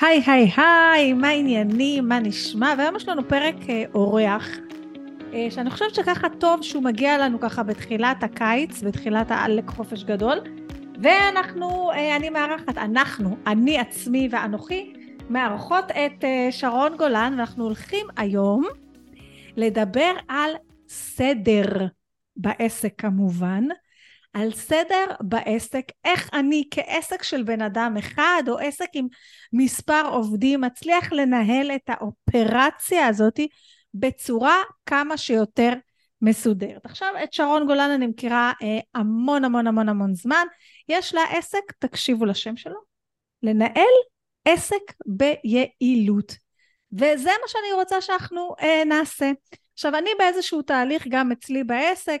היי, מה העניינים, מה נשמע? והיום יש לנו פרק אורח, שאני חושבת שככה טוב שהוא מגיע לנו ככה בתחילת הקיץ, בתחילת העלק חופש גדול, ואנחנו, אני עצמי ואנוכי, מארחות את שרון גולן, ואנחנו הולכים היום לדבר על סדר בעסק כמובן, על סדר בעסק, איך אני כעסק של בן אדם אחד, או עסק עם מספר עובדים, מצליח לנהל את האופרציה הזאת, בצורה כמה שיותר מסודרת. עכשיו את שרון גולן אני מכירה המון זמן, יש לה עסק, תקשיבו לשם שלו, לנהל עסק ביעילות, וזה מה שאני רוצה שאנחנו נעשה. עכשיו אני באיזשהו תהליך גם אצלי בעסק,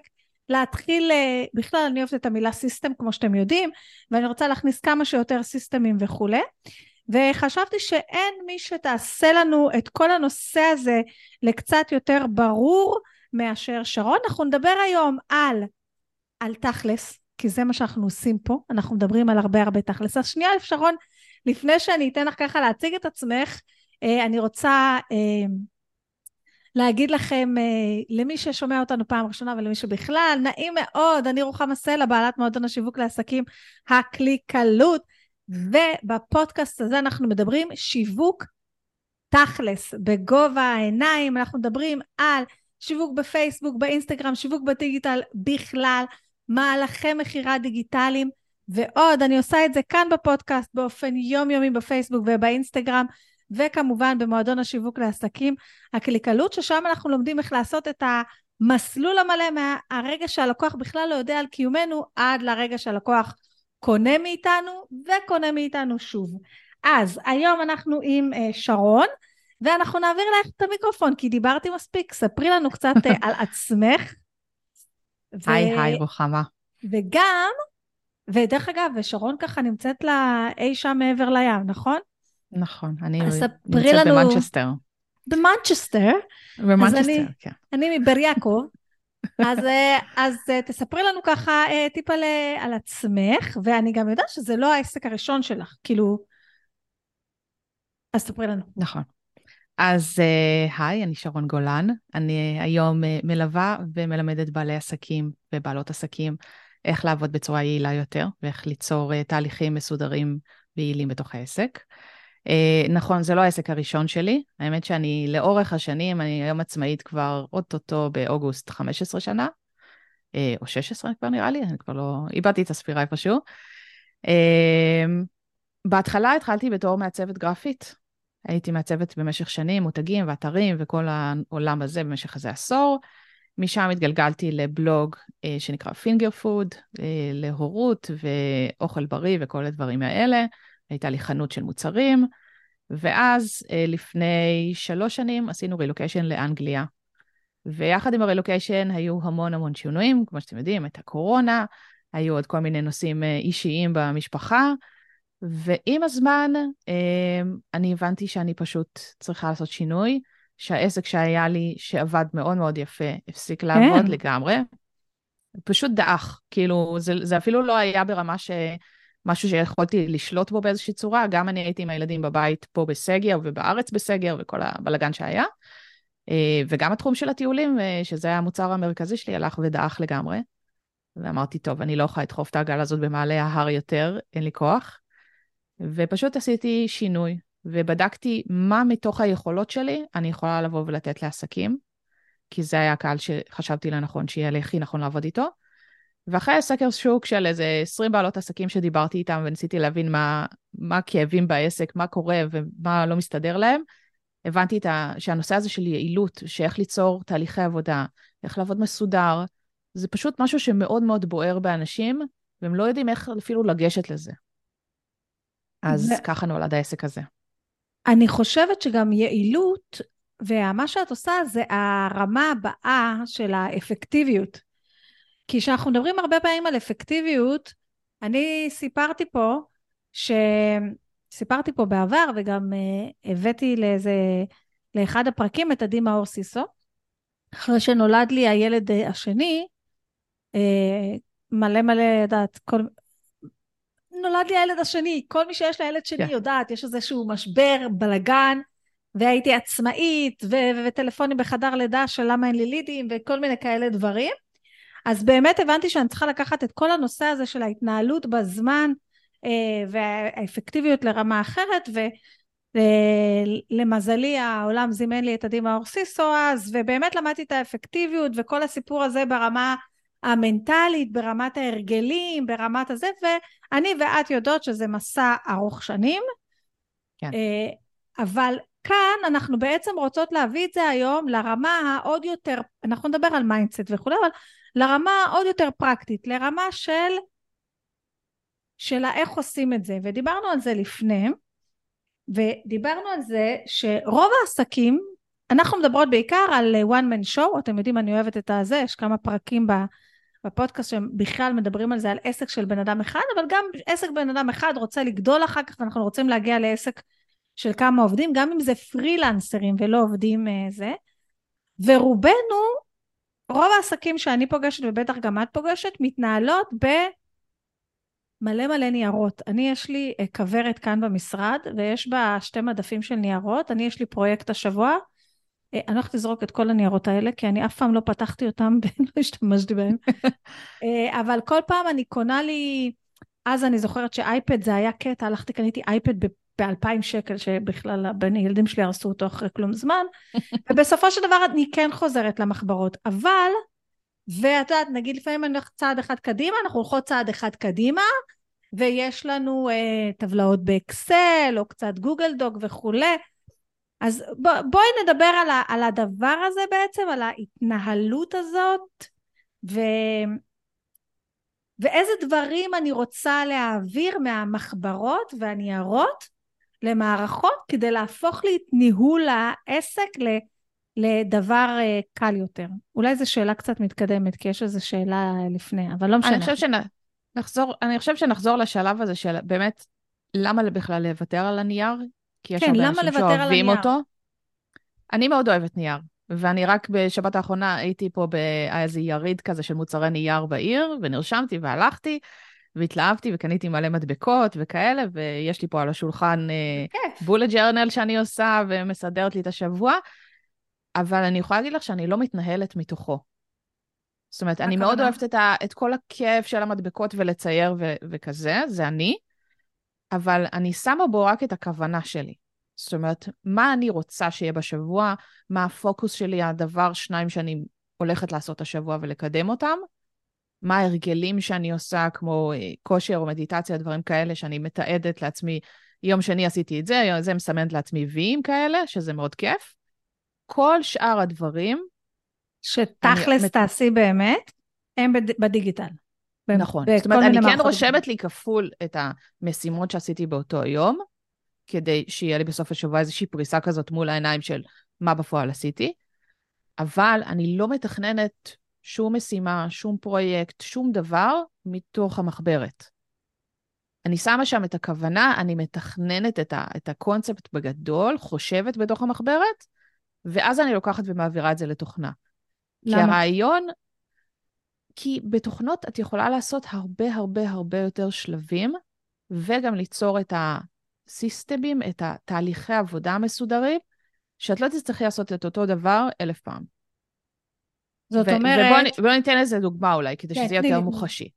להתחיל, בכלל אני אוהבת את המילה סיסטם כמו שאתם יודעים, ואני רוצה להכניס כמה שיותר סיסטמים וכו'. וחשבתי שאין מי שתעשה לנו את כל הנושא הזה לקצת יותר ברור מאשר שרון. אנחנו נדבר היום על תכלס, כי זה מה שאנחנו עושים פה, אנחנו מדברים על הרבה תכלס. אז שנייה שרון, לפני שאני אתן לך ככה להציג את עצמך, אני רוצה להגיד לכם, למי ששומע אותנו פעם ראשונה ולמי שבכלל, נעים מאוד, אני רוחמה סלע, בעלת מועדון השיווק לעסקים הקליקלות, ובפודקאסט הזה אנחנו מדברים שיווק תכלס, בגובה העיניים, אנחנו מדברים על שיווק בפייסבוק, באינסטגרם, שיווק בדיגיטל בכלל, מהלכי מחירה דיגיטליים, ועוד אני עושה את זה כאן בפודקאסט, באופן יומיומי בפייסבוק ובאינסטגרם, וכמובן במועדון השיווק לעסקים הקליקלות, ששם אנחנו לומדים איך לעשות את המסלול המלא מהרגע שהלקוח בכלל לא יודע על קיומנו, עד לרגע שהלקוח קונה מאיתנו וקונה מאיתנו שוב. אז היום אנחנו עם שרון, ואנחנו נעביר לך את המיקרופון, כי דיברתי מספיק, ספרי לנו קצת על עצמך. היי רוחמה. וגם, ודרך אגב, שרון ככה נמצאת לה אי שם מעבר לים, נכון? נכון, אני נמצאת במנצ'סטר. במנצ'סטר? במנצ'סטר, כן. אני מבר יעקב, אז תספרי לנו ככה טיפה על עצמך, ואני גם יודעת שזה לא העסק הראשון שלך, כאילו, אז תספרי לנו. נכון. אז היי, אני שרון גולן, אני היום מלווה ומלמדת בעלי עסקים ובעלות עסקים, איך לעבוד בצורה יעילה יותר, ואיך ליצור תהליכים מסודרים ויעילים בתוך העסק. נכון, זה לא העסק הראשון שלי, האמת שאני לאורך השנים, אני היום עצמאית כבר אוטוטו באוגוסט 15 שנה, או 16 כבר נראה לי, אני כבר לא, איבדתי את הספירה איפשהו. בהתחלה התחלתי בתור מעצבת גרפית, הייתי מעצבת במשך שנים, מותגים ואתרים וכל העולם הזה במשך הזה עשור, משם התגלגלתי לבלוג שנקרא פינגר פוד, להורות ואוכל בריא וכל הדברים האלה, הייתה לי חנות של מוצרים, ואז לפני 3 שנים עשינו רילוקיישן לאנגליה, ויחד עם הרילוקיישן היו המון שינויים, כמו שאתם יודעים, הייתה קורונה, היו עוד כל מיני נושאים אישיים במשפחה, ועם הזמן אני הבנתי שאני פשוט צריכה לעשות שינוי, שהעסק שהיה לי, שעבד מאוד יפה, הפסיק לעבוד לגמרי, פשוט דאח, כאילו זה אפילו לא היה ברמה ש... משהו שיכולתי לשלוט בו באיזושהי צורה, גם אני הייתי עם הילדים בבית פה בסגר, ובארץ בסגר, וכל הבלגן שהיה, וגם התחום של הטיולים, שזה היה המוצר המרכזי שלי, הלך ודאח לגמרי, ואמרתי, טוב, אני לא יכולה לדחוף את העגלה הזאת במעלה ההר יותר, אין לי כוח, ופשוט עשיתי שינוי, ובדקתי מה מתוך היכולות שלי, אני יכולה לבוא ולתת לעסקים, כי זה היה הקהל שחשבתי לנכון, שיהיה לי הכי נכון לעבוד איתו, ואחרי סקר שוק של איזה 20 בעלות עסקים שדיברתי איתם, וניסיתי להבין מה כאבים בעסק, מה קורה ומה לא מסתדר להם, הבנתי שהנושא הזה של יעילות, שאיך ליצור תהליכי עבודה, איך לעבוד מסודר, זה פשוט משהו שמאוד בוער באנשים, והם לא יודעים איך אפילו לגשת לזה. אז ככה נולד העסק הזה. אני חושבת שגם יעילות, ומה שאת עושה זה הרמה הבאה של האפקטיביות, כי שאנחנו מדברים הרבה פעמים על אפקטיביות, אני סיפרתי פה בעבר, וגם הבאתי לאחד הפרקים את עדי מאור סיסו, אחרי שנולד לי הילד השני, מלא, נולד לי הילד השני, כל מי שיש לילד שני יודעת, יש איזשהו משבר, בלגן, והייתי עצמאית, וטלפונים בחדר לידה של למה אין לי לידים, וכל מיני כאלה דברים. אז באמת הבנתי שאני צריכה לקחת את כל הנושא הזה של ההתנהלות בזמן, והאפקטיביות לרמה אחרת, ולמזלי העולם זימן לי את הדימה אורסיסו אז, ובאמת למדתי את האפקטיביות, וכל הסיפור הזה ברמה המנטלית, ברמת ההרגלים, ברמת הזה, ואני ואת יודעות שזה מסע ארוך שנים, כן. אבל כאן אנחנו בעצם רוצות להביא את זה היום לרמה העוד יותר, אנחנו נדבר על מיינדסט וכו', אבל לרמה העוד יותר פרקטית, לרמה של איך עושים את זה, ודיברנו על זה לפני, ודיברנו על זה שרוב העסקים, אנחנו מדברות בעיקר על one man show, אתם יודעים אני אוהבת את הזה, יש כמה פרקים בפודקאסט שבכלל מדברים על זה, על עסק של בן אדם אחד, אבל גם עסק בן אדם אחד רוצה לגדול אחר כך, ואנחנו רוצים להגיע לעסק של כמה עובדים, גם אם זה פרילנסרים ולא עובדים זה, ורובנו, רוב העסקים שאני פוגשת ובטח גם את פוגשת, מתנהלות במלא מלא ניירות. אני יש לי כברת כאן במשרד, ויש בה שתי מדפים של ניירות, אני יש לי פרויקט השבוע, אני הולכת לזרוק את כל הניירות האלה, כי אני אף פעם לא פתחתי אותם, ולא השתמשתי בהם, אבל כל פעם אני קונה לי, אז אני זוכרת שאייפד זה היה קטע, הלכתי קניתי אייפד ב$2,000, שבכלל בין הילדים שלי הרסו אותו אחרי כלום זמן, ובסופו של דבר אני כן חוזרת למחברות, אבל, ואתה נגיד לפעמים אני הולכת צעד אחד קדימה, אנחנו הולכות צעד אחד קדימה, ויש לנו טבלאות באקסל, או קצת גוגל דוק וכולי, אז בואי נדבר על הדבר הזה בעצם, על ההתנהלות הזאת, ואיזה דברים אני רוצה להעביר מהמחברות והניירות, למערכות, כדי להפוך לי את ניהול העסק לדבר קל יותר. אולי זו שאלה קצת מתקדמת, כי יש איזו שאלה לפני, אבל לא משנה. אני חושב שנחזור לשלב הזה, של באמת, למה בכלל לוותר על הנייר? כי יש הרבה אנשים שאוהבים אותו. אני מאוד אוהבת נייר, ואני רק בשבת האחרונה הייתי פה באיזה יריד כזה של מוצרי נייר בעיר, ונרשמתי והלכתי, והתלהבתי וקניתי מלא מדבקות וכאלה, ויש לי פה על השולחן בולט ג'רנל שאני עושה, ומסדרת לי את השבוע, אבל אני יכולה להגיד לך שאני לא מתנהלת מתוכו. זאת אומרת, אני מאוד אוהבת את כל הכיף של המדבקות ולצייר וכזה, זה אני, אבל אני שמה בו רק את הכוונה שלי. זאת אומרת, מה אני רוצה שיהיה בשבוע, מה הפוקוס שלי, הדבר שניים שאני הולכת לעשות השבוע ולקדם אותם, מה הרגלים שאני עושה, כמו כושר או מדיטציה, דברים כאלה שאני מתעדת לעצמי, יום שני עשיתי את זה, זה מסמנת לעצמי ויים כאלה, שזה מאוד כיף. כל שאר הדברים... שתכלס תעשי באמת, הם בדיגיטל. נכון. זאת אומרת, אני כן רושמת לי כפול את המשימות שעשיתי באותו יום, כדי שיהיה לי בסוף השבוע איזושהי פריסה כזאת מול העיניים של מה בפועל עשיתי, אבל אני לא מתכננת שום משימה, שום פרויקט, שום דבר מתוך המחברת. אני שמה שם את הכוונה, אני מתכננת את הקונספט בגדול, חושבת בתוך המחברת, ואז אני לוקחת ומעבירה את זה לתוכנה. למה? כי הרעיון, כי בתוכנות את יכולה לעשות הרבה הרבה הרבה יותר שלבים, וגם ליצור את הסיסטמים, את התהליכי עבודה המסודרים, שאת לא תצטרכי לעשות את אותו דבר 1000 פעם. זאת אומרת... ובואו ניתן איזה דוגמה אולי, כדי שזה יהיה יותר מוחשי.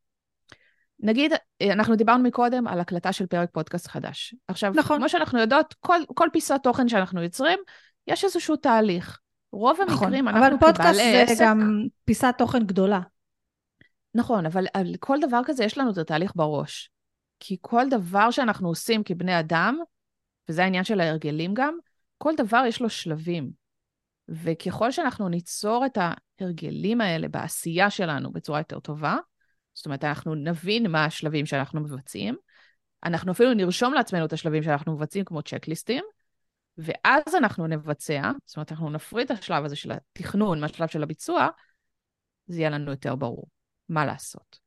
נגיד, אנחנו דיברנו מקודם על הקלטה של פרק פודקאסט חדש. עכשיו, כמו שאנחנו יודעות, כל פיסת תוכן שאנחנו יוצרים, יש איזשהו תהליך. רוב המקרים אנחנו כבעלי עסק... אבל פודקאסט זה גם פיסת תוכן גדולה. נכון, אבל על כל דבר כזה יש לנו את התהליך בראש. כי כל דבר שאנחנו עושים כבני אדם, וזה העניין של ההרגלים גם, כל דבר יש לו שלבים. וככל שאנחנו ניצור את ההרגלים האלה בעשייה שלנו בצורה יותר טובה, זאת אומרת, אנחנו נבין מה השלבים שאנחנו מבצעים, אנחנו אפילו נרשום לעצמנו את השלבים שאנחנו מבצעים כמו צ'קליסטים, ואז אנחנו נבצע, זאת אומרת, אנחנו נפריד את השלב הזה של התכנון מהשלב של הביצוע, זה יהיה לנו יותר ברור מה לעשות.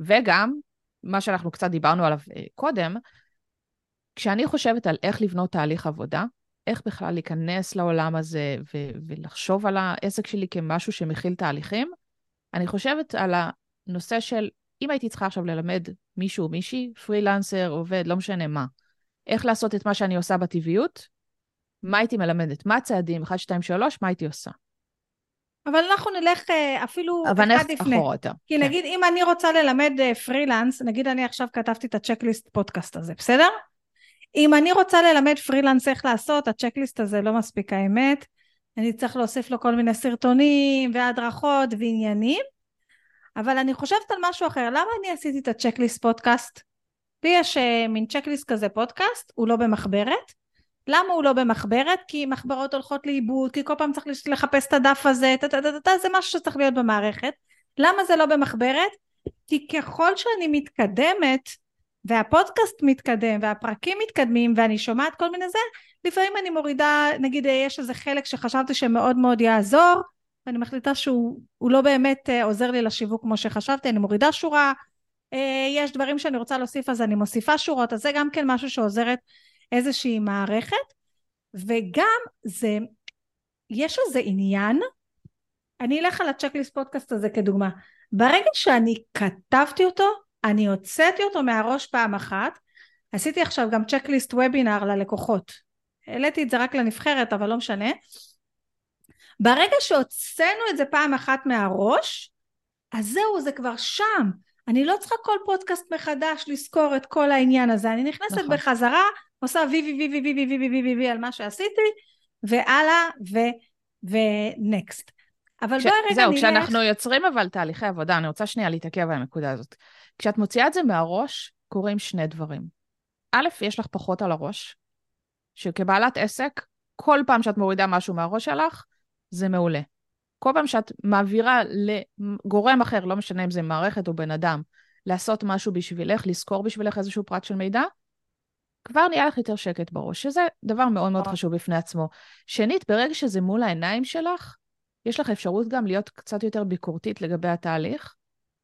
וגם, מה שאנחנו קצת דיברנו עליו קודם, כשאני חושבת על איך לבנות תהליך עבודה, איך בכלל להיכנס לעולם הזה ולחשוב על העסק שלי כמשהו שמכיל תהליכים, אני חושבת על הנושא של אם הייתי צריכה עכשיו ללמד מישהו, מישהי, פרילנסר, עובד, לא משנה מה, איך לעשות את מה שאני עושה בטבעיות, מה הייתי מלמדת? מה הצעדים? 1, 2, 3, מה הייתי עושה? אבל אנחנו נלך אפילו אחד לפני. כי נגיד, אם אני רוצה ללמד פרילנס, נגיד אני עכשיו כתבתי את הצ'קליסט פודקאסט הזה, בסדר? אם אני רוצה ללמד פרילנס איך לעשות, הצ'קליסט הזה לא מספיק האמת, אני צריך להוסיף לו כל מיני סרטונים, והדרכות ועניינים, אבל אני חושבת על משהו אחר, למה אני עשיתי את הצ'קליסט פודקאסט? לי יש מין צ'קליסט כזה פודקאסט, הוא לא במחברת, למה הוא לא במחברת? כי מחברות הולכות לאיבוד, כי כל פעם צריך לחפש את הדף הזה, זה משהו שצריך להיות במערכת, למה זה לא במחברת? כי ככל שאני מתקדמת, והפודקאסט מתקדם, והפרקים מתקדמים, ואני שומעת כל מיני זה, לפעמים אני מורידה, נגיד יש איזה חלק שחשבתי שמאוד מאוד יעזור, ואני מחליטה שהוא לא באמת עוזר לי לשיווק כמו שחשבתי, אני מורידה שורה, יש דברים שאני רוצה להוסיף, אז אני מוסיפה שורות, אז זה גם כן משהו שעוזרת איזושהי מערכת, וגם זה, יש איזה עניין, אני אלך על הצ'קליסט פודקאסט הזה כדוגמה, ברגע שאני כתבתי אותו, אני הוצאתי אותו מהראש פעם אחת, עשיתי עכשיו גם צ'קליסט וובינר ללקוחות, העליתי את זה רק לנבחרת, אבל לא משנה, ברגע שהוצאנו את זה פעם אחת מהראש, אז זהו, זה כבר שם. אני לא צריכה כל פודקאסט מחדש לזכור את כל העניין הזה. אני נכנסת בחזרה, עושה וי וי וי וי וי וי וי וי על מה שעשיתי, והלאה ונקסט. אבל בואי רגע נלך... זהו, כשאנחנו יוצרים אבל תהליכי עבודה, אני רוצה שנייה להתעכב על הנקודה הזאת. כשאת מוציאה את זה מהראש, קורים שני דברים. א', יש לך פחות על הראש, שכבעלת עסק, כל פעם שאת מורידה משהו מהראש שלך, זה מעולה. כל פעם שאת מעבירה לגורם אחר, לא משנה אם זה מערכת או בן אדם, לעשות משהו בשבילך, לזכור בשבילך איזשהו פרט של מידע, כבר נהיה לך יותר שקט בראש, שזה דבר מאוד מאוד חשוב בפני עצמו. שנית, ברגע שזה מול העיניים שלך, יש לך אפשרות גם להיות קצת יותר ביקורתית לגבי התהליך,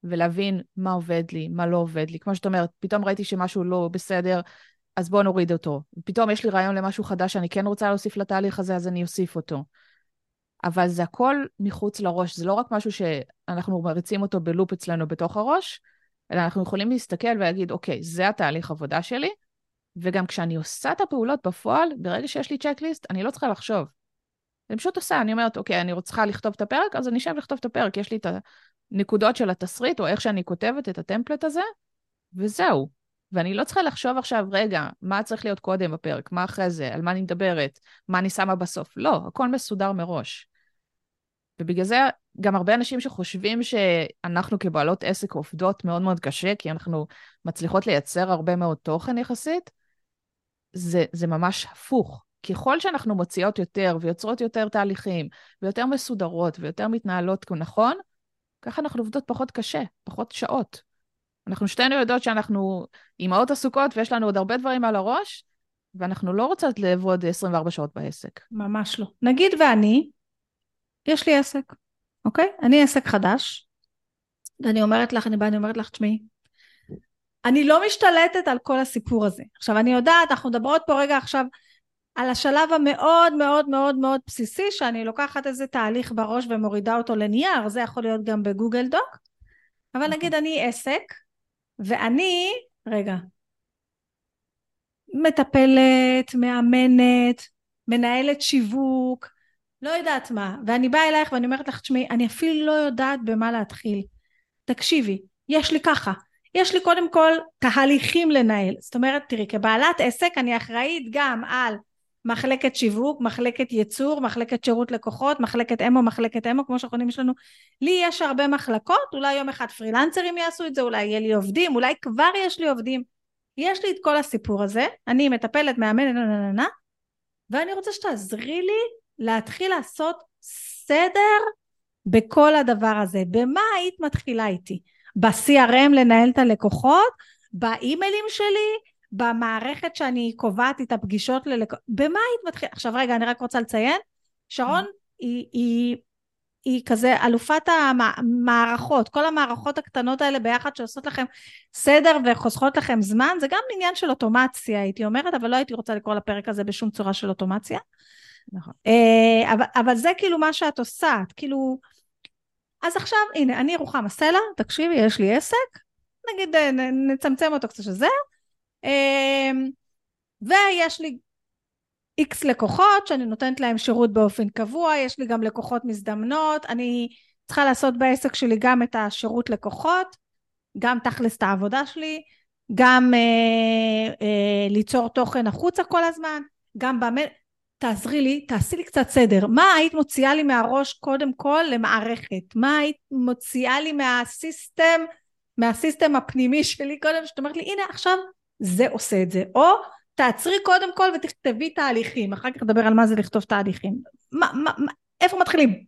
ולהבין מה עובד לי, מה לא עובד לי. כמו שאת אומרת, פתאום ראיתי שמשהו לא בסדר, אז בוא נוריד אותו. פתאום יש לי רעיון למשהו חדש, אני כן רוצה להוסיף לתהליך הזה, אז אני אוסיף אותו. אבל זה הכל מחוץ לראש, זה לא רק משהו שאנחנו מריצים אותו בלופ אצלנו בתוך הראש, אלא אנחנו יכולים להסתכל ולהגיד, אוקיי, זה התהליך עבודה שלי, וגם כשאני עושה את הפעולות בפועל, ברגע שיש לי צ'קליסט, אני לא צריכה לחשוב. אני פשוט עושה, אני אומרת, אוקיי, אני צריכה לכתוב את הפרק, אז אני אשב לכתוב את הפרק, יש לי את הנקודות של התסריט, או איך שאני כותבת את הטמפלט הזה, וזהו. ואני לא צריכה לחשוב עכשיו, רגע, מה צריך להיות קודם בפרק, מה אחרי זה, על מה אני מדברת, מה אני שמה בסוף. לא, הכל מסודר מראש. ובגלל זה גם הרבה אנשים שחושבים שאנחנו כבעלות עסק עובדות מאוד מאוד קשה, כי אנחנו מצליחות לייצר הרבה מאוד תוכן יחסית, זה ממש הפוך. ככל שאנחנו מוציאות יותר ויוצרות יותר תהליכים, ויותר מסודרות ויותר מתנהלות נכון, ככה אנחנו עובדות פחות קשה, פחות שעות. אנחנו שתינו יודעות שאנחנו אימהות עסוקות, ויש לנו עוד הרבה דברים על הראש, ואנחנו לא רוצות לעבוד 24 שעות בעסק. ממש לא. נגיד ואני, יש לי עסק, אוקיי? אני עסק חדש, ואני אומרת לך, אני אומרת לך, תשמעי, אני לא משתלטת על כל הסיפור הזה. עכשיו, אני יודעת, אנחנו מדברות פה רגע עכשיו, על השלב המאוד מאוד מאוד מאוד בסיסי, שאני לוקחת איזה תהליך בראש, ומורידה אותו לנייר, זה יכול להיות גם בגוגל דוק, אבל נגיד, אני עסק, ואני, רגע, מטפלת, מאמנת, מנהלת שיווק, לא יודעת מה, ואני באה אלייך ואני אומרת לך, תשמעי, אני אפילו לא יודעת במה להתחיל, תקשיבי, יש לי ככה, יש לי קודם כל תהליכים לנהל, זאת אומרת, תראי, כבעלת עסק אני אחראית גם על מחלקת שיווק, מחלקת ייצור, מחלקת שירות לקוחות, מחלקת אמו, כמו שאנחנו יודעים, יש לנו, לי יש הרבה מחלקות, אולי יום אחד פרילנסרים יעשו את זה, אולי יהיה לי עובדים, אולי כבר יש לי עובדים, יש לי את כל הסיפור הזה, אני מטפלת, מאמנת, ואני רוצה שתעזרי לי להתחיל לעשות סדר בכל הדבר הזה, במה היית מתחילה איתי? ב-CRM לנהל את הלקוחות, באימיילים שלי, במערכת שאני קובעת את הפגישות ללקוחות, במה היית מתחילה? עכשיו רגע, אני רק רוצה לציין, שרון היא כזה אלופת המערכות, כל המערכות הקטנות האלה ביחד שעושות לכם סדר וחוסכות לכם זמן, זה גם עניין של אוטומציה, הייתי אומרת, אבל לא הייתי רוצה לקרוא לפרק הזה בשום צורה של אוטומציה, נכון. אבל זה כאילו מה שאת עושה, כאילו, אז עכשיו, הנה, אני רוחמה סלע, תקשיבי, יש לי עסק, נגיד, נצמצם אותו קצת שזה, ויש לי X לקוחות שאני נותנת להם שירות באופן קבוע, יש לי גם לקוחות מזדמנות, אני צריכה לעשות בעסק שלי גם את השירות לקוחות, גם תכלס את העבודה שלי, גם ליצור תוכן החוצה כל הזמן, גם במייל, תעזרי לי, תעשי לי קצת סדר, מה היית מוציאה לי מהראש קודם כל למערכת, מה היית מוציאה לי מהסיסטם, מהסיסטם הפנימי שלי קודם, שאת אומרת לי, הנה עכשיו זה עושה את זה, או תעצרי קודם כל ותכתבי תהליכים, אחר כך נדבר על מה זה לכתוב תהליכים, איפה מתחילים?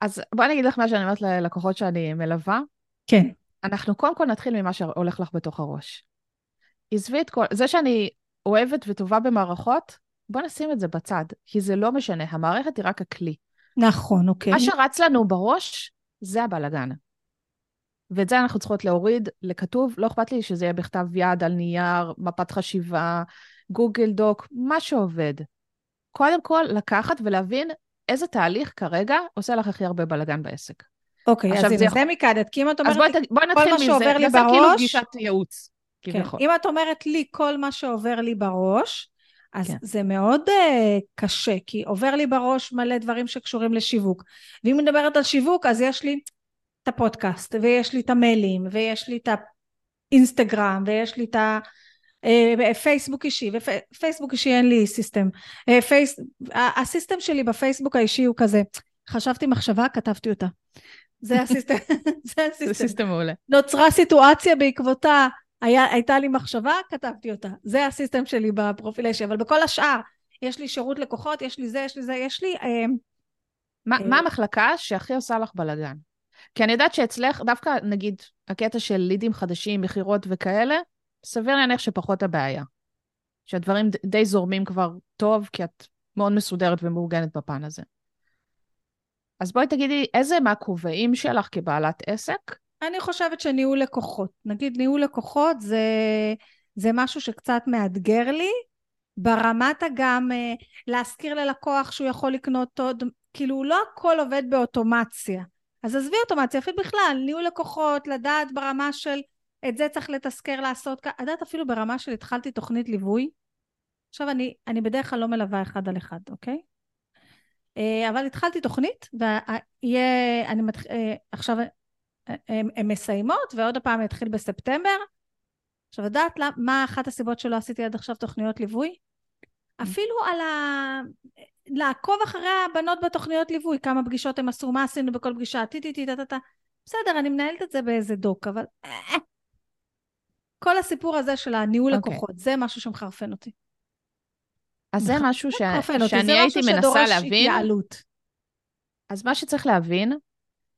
אז בואי נגיד לך מה שאני אומרת ללקוחות שאני מלווה, כן. אנחנו קודם כל נתחיל ממה שהולך לך בתוך הראש. עזבי את כל, זה שאני אוהבת וטובה במערכות, בוא נשים את זה בצד, כי זה לא משנה, המערכת היא רק הכלי. נכון, אוקיי. מה שרץ לנו בראש, זה הבלגן. ואת זה אנחנו צריכות להוריד, לכתוב, לא אכפת לי שזה יהיה בכתב יד, על נייר, מפת חשיבה, גוגל דוק, מה שעובד. קודם כל, לקחת ולהבין איזה תהליך כרגע עושה לך הכי הרבה בלגן בעסק. אוקיי, אז אם זה מקדת, כי אם את אומרת לי, כל מה שעובר לי בראש, אם את אומרת לי כל מה שעובר לי בראש, אז זה מאוד קשה, כי עובר לי בראש מלא דברים שקשורים לשיווק, ואם מדברת על שיווק, אז יש לי את הפודקאסט, ויש לי את המיילים, ויש לי את האינסטגרם, ויש לי את הפייסבוק אישי, ופייסבוק אישי אין לי סיסטם, הסיסטם שלי בפייסבוק האישי הוא כזה, חשבתי מחשבה, כתבתי אותה, זה הסיסטם, זה הסיסטם מעולה, נוצרה סיטואציה בעקבותה, הייתה לי מחשבה, כתבתי אותה, זה הסיסטם שלי בפרופיל האישי, אבל בכל השאר, יש לי שירות לקוחות, יש לי זה, יש לי זה, יש לי, מה המחלקה שהכי עושה לך בלגן? כי אני יודעת שאצלך, דווקא נגיד, הקטע של לידים חדשים, מכירות וכאלה, סביר להניח שפחות הבעיה, שהדברים די זורמים כבר טוב, כי את מאוד מסודרת ומאורגנת בפן הזה. אז בואי תגידי, איזה מהכובעים שלך כבעלת עסק? אני חושבת שניהול לקוחות. נגיד, ניהול לקוחות זה משהו שקצת מאתגר לי, ברמת גם להזכיר ללקוח שהוא יכול לקנות עוד, כאילו לא הכל עובד באוטומציה. אז עזבי אוטומציה, אפילו בכלל, ניהול לקוחות, לדעת ברמה של, את זה צריך לתזכר לעשות, לדעת אפילו ברמה של התחלתי תוכנית ליווי, עכשיו אני בדרך כלל לא מלווה אחד על אחד, אוקיי? אבל התחלתי תוכנית, עכשיו הן מסיימות, ועוד הפעם התחיל בספטמבר, עכשיו יודעת מה אחת הסיבות שלא עשיתי עד עכשיו תוכניות ליווי? אפילו על לעקוב אחרי הבנות בתוכניות ליווי, כמה פגישות הם עשו, מה עשינו בכל פגישה, בסדר, אני מנהלת את זה באיזה דוק, אבל כל הסיפור הזה של הניהול לקוחות, זה משהו שמחרפן אותי. אז זה משהו שאני הייתי מנסה להבין. אז מה שצריך להבין,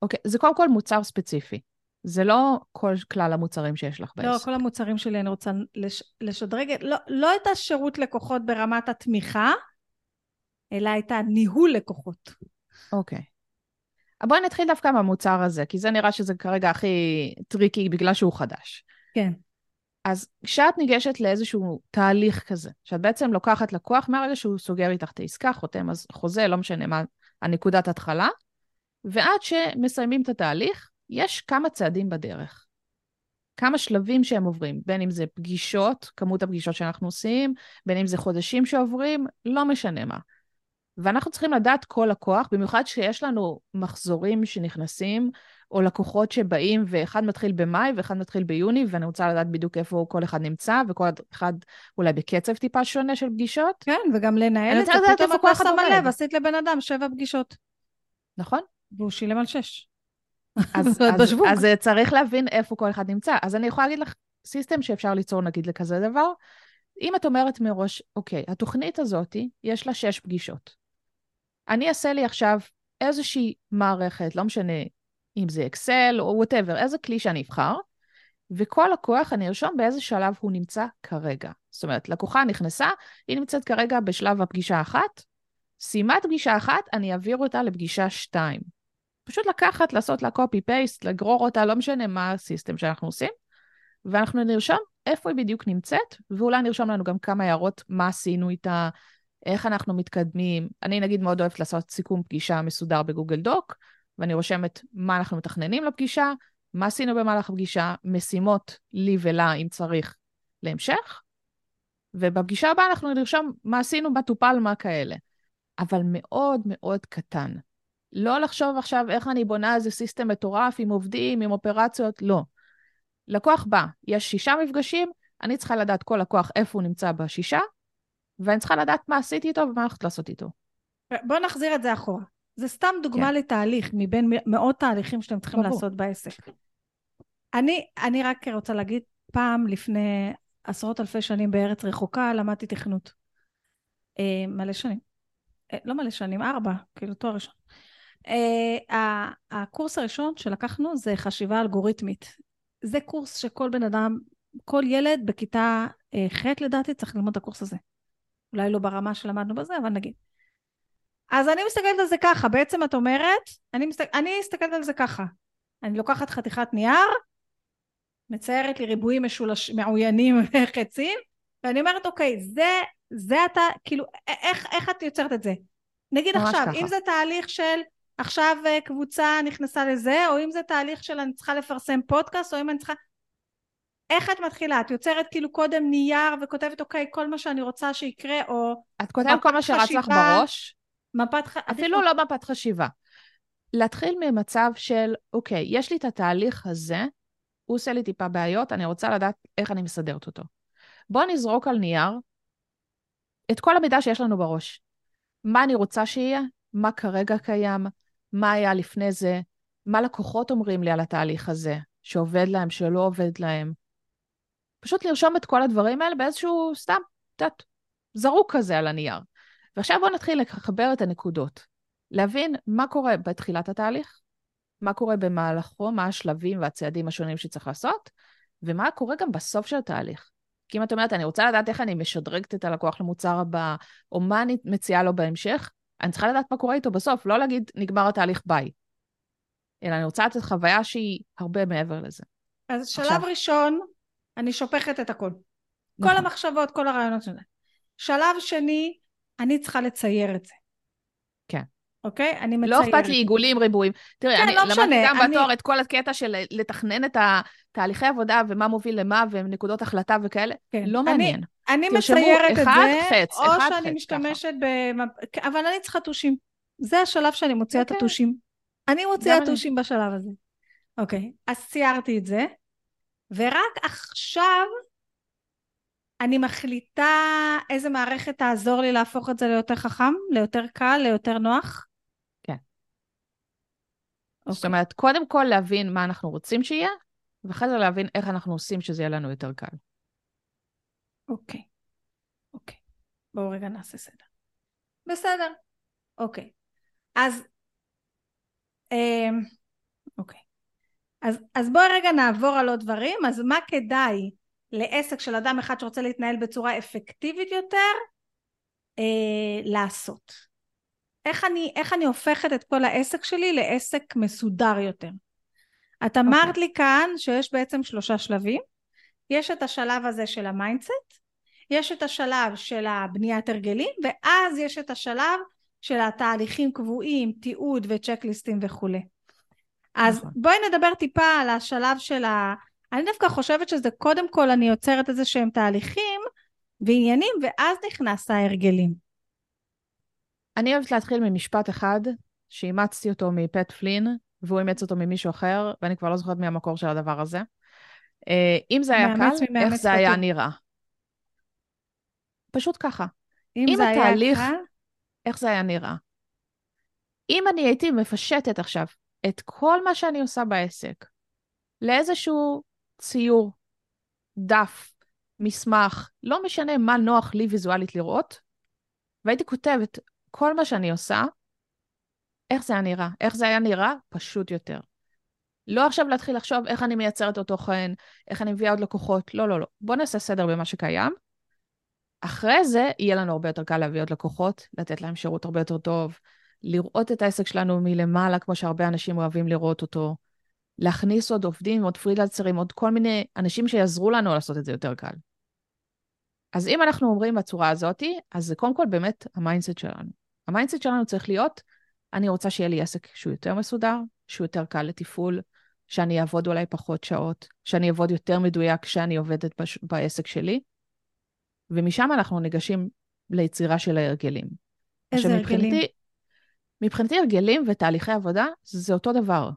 אוקיי, זה קודם כל מוצר ספציפי. זה לא כל כלל המוצרים שיש לך בעסק. לא, כל המוצרים שלי אני רוצה לשדרג, לא את השירות לקוחות ברמת התמיכה, אלא את הניהול לקוחות. אוקיי. בואי נתחיל דווקא מהמוצר הזה, כי זה נראה שזה כרגע הכי טריקי, בגלל שהוא חדש. כן. אז כשאת ניגשת לאיזשהו תהליך כזה, שאת בעצם לוקחת לקוח מהרגע שהוא סוגר איתך את העסקה, חותם אז חוזה, לא משנה מה הנקודת התחלה, ועד שמסיימים את התהליך, יש כמה צעדים בדרך. כמה שלבים שהם עוברים, בין אם זה פגישות, כמות הפגישות שאנחנו עושים, בין אם זה חודשים שעוברים, לא משנה מה. ואנחנו צריכים לדעת כל לקוח, במיוחד שיש לנו מחזורים שנכנסים, או לקוחות שבאים, ואחד מתחיל במאי, ואחד מתחיל ביוני, ואני רוצה לדעת בדיוק איפה כל אחד נמצא, וכל אחד אולי בקצב טיפה שונה של פגישות. כן, וגם לנהל את זה, פתאום את לא שמה לב, עשית לבן אדם 7 פגישות. נכון. והוא שילם על 6. אז צריך להבין איפה כל אחד נמצא. אז אני יכולה להגיד לך סיסטם שאפשר ליצור נגיד לכזה דבר, אם את אומרת מראש, אוקיי, התוכנית הזאת יש לה 6 פגישות. אני אעשה לי עכשיו איזושהי מערכת, לא משנה אם זה אקסל או whatever, איזה כלי שאני אבחר, וכל לקוח אני ארשום באיזה שלב הוא נמצא כרגע. זאת אומרת, לקוחה נכנסה, היא נמצאת כרגע בשלב הפגישה 1, סיימת פגישה 1, אני אעביר אותה לפגישה 2. פשוט לקחת, לעשות לה copy-paste, לגרור אותה, לא משנה מה הסיסטם שאנחנו עושים, ואנחנו נרשום איפה היא בדיוק נמצאת, ואולי נרשום לנו גם כמה הערות מה עשינו איתה, איך אנחנו מתקדמים. אני נגיד מאוד אוהבת לעשות סיכום פגישה מסודר בגוגל דוק, ואני רושמת מה אנחנו מתכננים לפגישה, מה עשינו במהלך הפגישה, משימות לי ולה אם צריך להמשך, ובפגישה הבאה אנחנו נרשום מה עשינו, מה טופל, מה כאלה. אבל מאוד מאוד קטן. לא לחשוב עכשיו איך אני בונה איזה סיסטם מטורף, עם עובדים, עם אופרציות, לא. לקוח בא, יש 6 מפגשים, אני צריכה לדעת כל לקוח איפה הוא נמצא ב6, ואני צריכה לדעת מה עשיתי איתו ומה הולכת לעשות איתו. בוא נחזיר את זה אחורה. זה סתם דוגמה לתהליך, מבין מאות תהליכים שאתם צריכים לעשות בעסק. אני רק רוצה להגיד, פעם לפני 10,000 שנים בארץ רחוקה, למדתי תכנות. מלא שנים. לא מלא שנים, 4, כאילו תואר ראשון. הקורס הראשון שלקחנו זה חשיבה אלגוריתמית. זה קורס שכל בן אדם, כל ילד בכיתה ח' לדעתי צריך ללמוד את הקורס הזה. אולי לא ברמה שלמדנו בזה, אבל נגיד. אז אני מסתכלת על זה ככה, בעצם את אומרת, אני מסתכלת על זה ככה. אני לוקחת חתיכת נייר, מציירת לי ריבועים מעוינים וחצים, ואני אומרת, אוקיי, זה אתה, כאילו, איך את יוצרת את זה? נגיד עכשיו, ככה. אם זה תהליך של, עכשיו קבוצה נכנסה לזה, או אם זה תהליך של אני צריכה לפרסם פודקאסט, או אם אני צריכה... איך את מתחילה? את יוצרת כאילו קודם נייר, וכותבת, אוקיי, כל מה שאני רוצה שיקרה, או... את כותבת כל מה שרץ לך בראש? אפילו לא מפת חשיבה. להתחיל ממצב של, אוקיי, יש לי את התהליך הזה, הוא עושה לי טיפה בעיות, אני רוצה לדעת איך אני מסדרת אותו. בוא נזרוק על נייר את כל המידע שיש לנו בראש. מה אני רוצה שיהיה, מה כרגע קיים, מה היה לפני זה, מה לקוחות אומרים לי על התהליך הזה, שעובד להם, שלא עובד להם. פשוט לרשום את כל הדברים האלה באיזשהו סתם, זרוק כזה על הנייר. ועכשיו בואו נתחיל לחבר את הנקודות. להבין מה קורה בתחילת התהליך, מה קורה במהלכו, מה השלבים והצעדים השונים שצריך לעשות, ומה קורה גם בסוף של התהליך. כי אם את אומרת, אני רוצה לדעת איך אני משדרגת את הלקוח למוצר הבא, או מה אני מציעה לו בהמשך, אני צריכה לדעת מה קורה איתו בסוף, לא להגיד נגמר התהליך ביי. אלא אני רוצה לתת חוויה שהיא הרבה מעבר לזה. אז שלב עכשיו. ראשון, אני שופכת את הכל. נכון. כל המחשבות, כל הרעיונות שלנו. שלב שני, אני צריכה לצייר את זה. כן. אוקיי? אני מציירת. לא אכפת לי עיגולים, ריבועים. תראי, כן, אני לא למדתי גם בתור את כל הקטע של לתכנן את תהליכי עבודה, ומה מוביל למה, ונקודות החלטה וכאלה. כן. לא מעניין. אני מציירת את זה, חץ, או שאני חץ, משתמשת ככה. אבל אני צריכה טושים. זה השלב שאני מוציאה את הטושים. אני מוציאה טושים בשלב הזה. אוקיי, אז ציירתי את זה, ורק עכשיו אני מחליטה איזה מערכת תעזור לי להפוך את זה ליותר חכם, ליותר קל, ליותר נוח. כן. זאת אומרת, קודם כל להבין מה אנחנו רוצים שיהיה, ואחרי זה להבין איך אנחנו עושים שזה יהיה לנו יותר קל. אוקיי. אוקיי. בואו רגע נעשה סדר. בסדר. אוקיי. אז... אוקיי. אז בואו רגע נעבור על עוד דברים. אז מה כדאי לעסק של אדם אחד שרוצה להתנהל בצורה אפקטיבית יותר, לעשות? איך אני הופכת את כל העסק שלי לעסק מסודר יותר? את אמרת לי כאן שיש בעצם 3 שלבים. יש את השלב הזה של המיינדסט, יש את השלב של הבניית הרגלים, ואז יש את השלב של התהליכים קבועים, תיעוד וצ'קליסטים וכו'. אז בואי נדבר טיפה על השלב של אני דווקא חושבת שזה קודם כל אני יוצרת איזה שהם תהליכים ועניינים, ואז נכנס ההרגלים. אני אוהבת להתחיל ממשפט אחד, שאימצתי אותו מפט פלין, והוא אימץ אותו ממישהו אחר, ואני כבר לא זוכרת מהמקור של הדבר הזה. אם זה היה קל, איך זה היה נראה? פשוט ככה. אם זה היה קל, איך זה היה נראה? אם אני הייתי מפשטת עכשיו את כל מה שאני עושה בעסק, לאיזשהו ציור, דף, מסמך, לא משנה מה נוח לי ויזואלית לראות, והייתי כותבת כל מה שאני עושה, איך זה היה נראה? איך זה היה נראה? פשוט יותר. לא עכשיו להתחיל לחשוב איך אני מייצרת אותו תוכן, איך אני מביאה עוד לקוחות, לא, לא, לא. בוא נעשה סדר במה שקיים. אחרי זה יהיה לנו הרבה יותר קל להביא עוד לקוחות, לתת להם שירות הרבה יותר טוב, לראות את העסק שלנו מלמעלה, כמו שהרבה אנשים אוהבים לראות אותו, להכניס עוד עובדים, עוד פרילנסרים, עוד כל מיני אנשים שיעזרו לנו לעשות את זה יותר קל. אז אם אנחנו אומרים בצורה הזאת, אז זה קודם כל באמת המיינדסט שלנו. המיינדסט שלנו צריך להיות, אני רוצה שיהיה לי עסק שהוא יותר מסודר, שהוא יותר קל לתפעול, שאני אעבוד אולי פחות שעות, שאני אעבוד יותר מדויק כשאני עובדת בעסק שלי, ומשם אנחנו ניגשים ליצירה של ההרגלים. איזה הרגלים? מבחינתי הרגלים ותהליכי עבודה זה אותו דבר.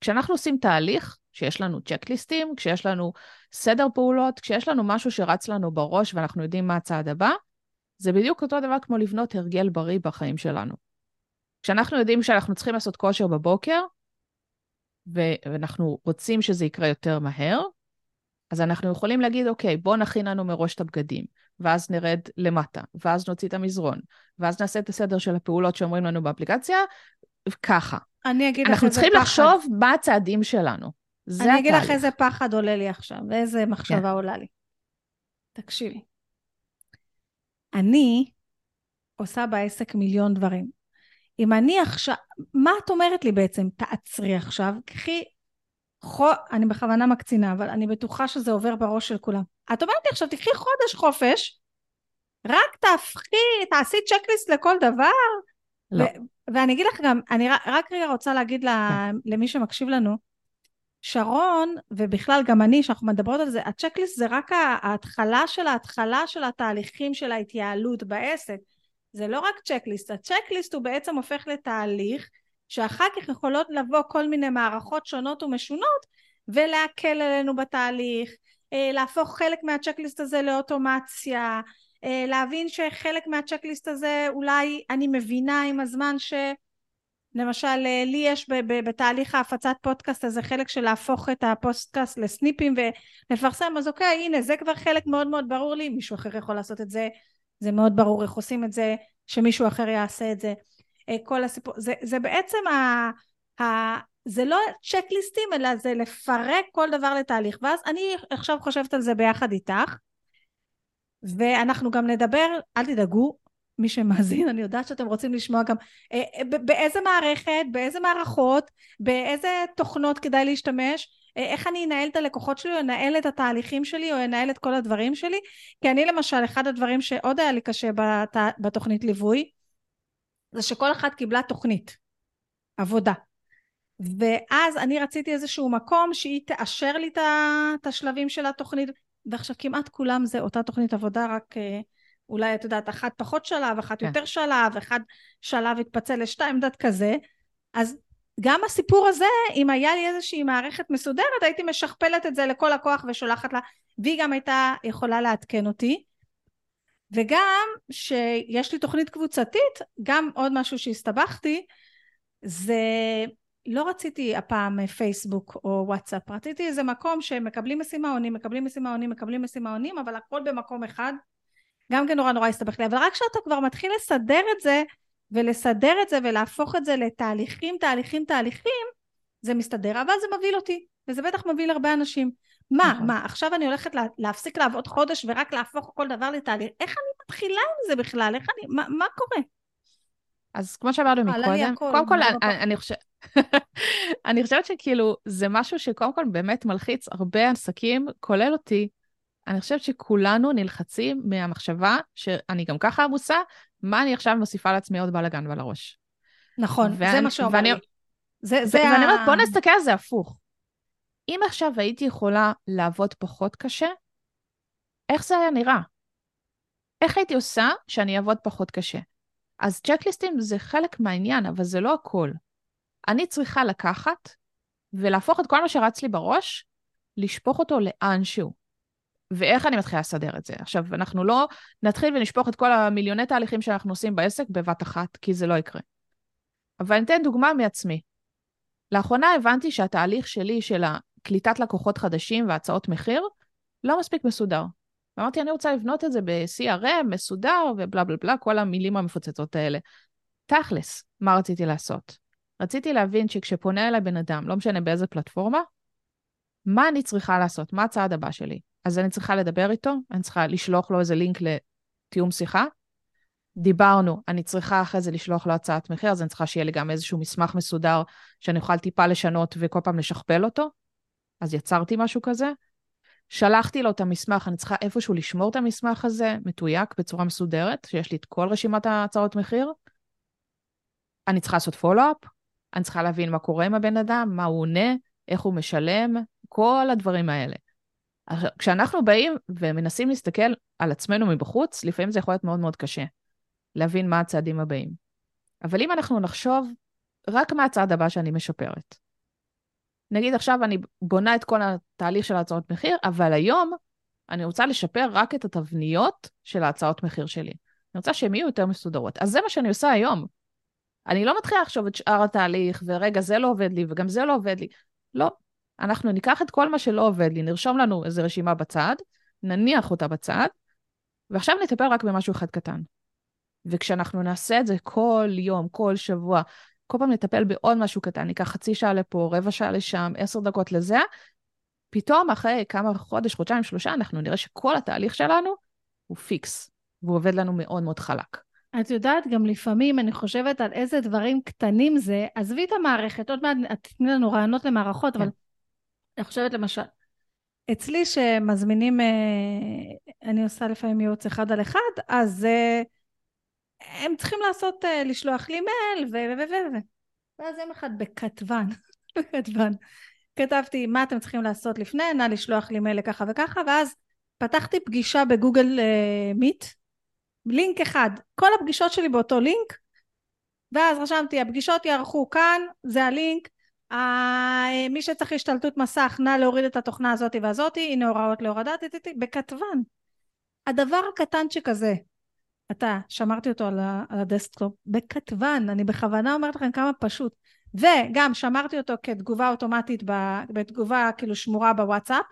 כשאנחנו עושים תהליך, כשיש לנו צ'קליסטים, כשיש לנו סדר פעולות, כשיש לנו משהו שרץ לנו בראש ואנחנו יודעים מה הצעד הבא, זה בדיוק אותו דבר כמו לבנות הרגל בריא בחיים שלנו. כשאנחנו יודעים שאנחנו צריכים לעשות כושר בבוקר, ואנחנו רוצים שזה יקרה יותר מהר, אז אנחנו יכולים להגיד, אוקיי, בוא נכין לנו מראש את הבגדים, ואז נרד למטה, ואז נוציא את המזרון, ואז נעשה את הסדר של הפעולות שאומרים לנו באפליקציה, ככה. אנחנו צריכים לחשוב מה הצעדים שלנו. אני אגיד לך איזה פחד עולה לי עכשיו, ואיזה מחשבה עולה לי. תקשיבי. אני עושה בעסק מיליון דברים. אם אני עכשיו, מה את אומרת לי בעצם? תעצרי עכשיו, קחי, אני בכוונה מקצינה, אבל אני בטוחה שזה עובר בראש של כולם. את אומרת לי עכשיו, תקחי חודש חופש, רק תהפכי, תעשי צ'קליסט לכל דבר. לא. ואני אגיד לך גם, אני רק רגע רוצה להגיד למי שמקשיב לנו, שרון, ובכלל גם אני, שאנחנו מדברות על זה, הצ'קליסט זה רק ההתחלה של התהליכים של ההתייעלות בעסק. זה לא רק צ'קליסט, הצ'קליסט הוא בעצם הופך לתהליך, שאחר כך יכולות לבוא כל מיני מערכות שונות ומשונות, ולהקל עלינו בתהליך, להפוך חלק מהצ'קליסט הזה לאוטומציה, להבין שחלק מהצ'קליסט הזה, אולי אני מבינה עם הזמן ש... למשל, לי יש בתהליך ההפצת פודקאסט הזה חלק של להפוך את הפודקאסט לסניפים ולפרסם, אז אוקיי, הנה, זה כבר חלק מאוד מאוד ברור לי, מישהו אחר יכול לעשות את זה, זה מאוד ברור איך עושים את זה, שמישהו אחר יעשה את זה, כל הסיפור, זה בעצם, זה לא צ'קליסטים, אלא זה לפרק כל דבר לתהליך, ואז אני עכשיו חושבת על זה ביחד איתך, ואנחנו גם נדבר, אל תדאגו, מי שמאזין, אני יודעת שאתם רוצים לשמוע גם, באיזה מערכת, באיזה מערכות, באיזה תוכנות כדאי להשתמש, איך אני אנהל את הלקוחות שלי, או אנהל את התהליכים שלי, או אנהל את כל הדברים שלי, כי אני למשל, אחד הדברים שעוד היה לי קשה בתוכנית ליווי, זה שכל אחת קיבלה תוכנית, עבודה, ואז אני רציתי איזשהו מקום, שהיא תאשר לי את השלבים של התוכנית, ועכשיו כמעט כולם זה אותה תוכנית עבודה, רק... אולי את יודעת, אחת פחות שלב, אחת יותר שלב, אחד שלב התפצל לשתיים, דת כזה, אז גם הסיפור הזה, אם היה לי איזושהי מערכת מסודרת, הייתי משכפלת את זה לכל הכוח ושולחת לה, והיא גם הייתה יכולה להתקן אותי, וגם שיש לי תוכנית קבוצתית, גם עוד משהו שהסתבכתי, זה לא רציתי הפעם פייסבוק או וואטסאפ, רציתי איזה מקום שמקבלים משימה עונים, מקבלים משימה עונים, מקבלים משימה עונים, אבל הכל במקום אחד, גם כן נורא הסתבך לי, אבל רק שאתה כבר מתחיל לסדר את זה ולהפוך את זה לתהליכים, תהליכים, זה מסתדר, אבל זה מוביל אותי, וזה בטח מוביל הרבה אנשים. מה, עכשיו אני הולכת להפסיק לעבוד חודש ורק להפוך כל דבר לתהליך, איך אני מתחילה עם זה בכלל? מה קורה? אז כמו שאמרנו מקודם, קודם כל אני חושבת שכאילו זה משהו שקודם כל באמת מלחיץ הרבה עסקים, כולל אותי, אני חושבת שכולנו נלחצים מהמחשבה שאני גם ככה עמוסה, מה אני עכשיו מוסיפה לעצמי עוד בלגן ועל הראש. נכון, זה מה שאומר לי. ואני אומרת, בוא נסתכל על זה הפוך. אם עכשיו הייתי יכולה לעבוד פחות קשה, איך זה היה נראה? איך הייתי עושה שאני אעבוד פחות קשה? אז צ'קליסטים זה חלק מהעניין, אבל זה לא הכל. אני צריכה לקחת ולהפוך את כל מה שרץ לי בראש, לשפוך אותו לאנשהו. ואיך אני מתחילה לסדר את זה? עכשיו, אנחנו לא נתחיל ונשפוך את כל המיליוני תהליכים שאנחנו עושים בעסק בבת אחת, כי זה לא יקרה. אבל אני אתן דוגמה מעצמי. לאחרונה הבנתי שהתהליך שלי של קליטת לקוחות חדשים והצעות מחיר, לא מספיק מסודר. אמרתי, אני רוצה לבנות את זה ב-CRM, מסודר ובלה בלה בלה, כל המילים המפוצצות האלה. תכלס, מה רציתי לעשות? רציתי להבין שכשפונה אליי בן אדם, לא משנה באיזה פלטפורמה, מה אני צריכה לעשות? מה הצעד הבא שלי? אז אני צריכה לדבר איתו, אני צריכה לשלוח לו איזה לינק לתיאום שיחה, דיברנו, אני צריכה אחרי זה לשלוח לו הצעת מחיר, אז אני צריכה שיהיה לי גם איזשהו מסמך מסודר, שאני אוכל טיפה לשנות וכל פעם לשכפל אותו, אז יצרתי משהו כזה, שלחתי לו את המסמך, אני צריכה איפשהו לשמור את המסמך הזה, מתויק בצורה מסודרת, שיש לי את כל רשימת ההצעות מחיר, אני צריכה לעשות פולו-אפ, אני צריכה להבין מה קורה עם הבן אדם, מה הוא עונה, איך הוא משלם, כל הדברים האלה. כשאנחנו באים ומנסים להסתכל על עצמנו מבחוץ, לפעמים זה יכול להיות מאוד מאוד קשה, להבין מה הצעדים הבאים. אבל אם אנחנו נחשוב רק מה הצעד הבא שאני משפרת, נגיד עכשיו אני בונה את כל התהליך של ההצעות מחיר, אבל היום אני רוצה לשפר רק את התבניות של ההצעות מחיר שלי. אני רוצה שהן יהיו יותר מסודרות. אז זה מה שאני עושה היום. אני לא מתחילה לחשוב את שאר התהליך, ורגע זה לא עובד לי, וגם זה לא עובד לי. לא. אנחנו ניקח את כל מה שלא עובד לי, נרשום לנו איזו רשימה בצד, נניח אותה בצד, ועכשיו נטפל רק במשהו אחד קטן. וכשאנחנו נעשה את זה כל יום, כל שבוע, כל פעם נטפל בעוד משהו קטן, ניקח חצי שעה לפה, רבע שעה לשם, 10 דקות לזה, פתאום אחרי כמה חודש, חודשיים, 3, אנחנו נראה שכל התהליך שלנו הוא פיקס, והוא עובד לנו מאוד מאוד חלק. את יודעת, גם לפעמים אני חושבת על איזה דברים קטנים זה, עזבי את המערכת, עוד מעט תתני לנו רעיונות למערכות, אבל אני חושבת למשל, אצלי שמזמינים, אני עושה לפעמים ייעוץ 1 על 1, אז הם צריכים לעשות, לשלוח לי מייל, ואז יום אחד בכתבן, כתבתי מה אתם צריכים לעשות לפני, נא לשלוח לי מייל לככה וככה, ואז פתחתי פגישה בגוגל מיט, לינק אחד, כל הפגישות שלי באותו לינק, ואז רשמתי, הפגישות יערכו כאן, זה הלינק, מי שצריך השתלטות מסך, נא להוריד את התוכנה הזאת והזאת, הנה הוראות להורדת, בכתבן. הדבר הקטנצ'יק הזה, אתה שמרתי אותו על הדסקטופ, בכתבן, אני בכוונה אומרת לכם כמה פשוט, וגם שמרתי אותו כתגובה אוטומטית, בתגובה כאילו שמורה בוואטסאפ,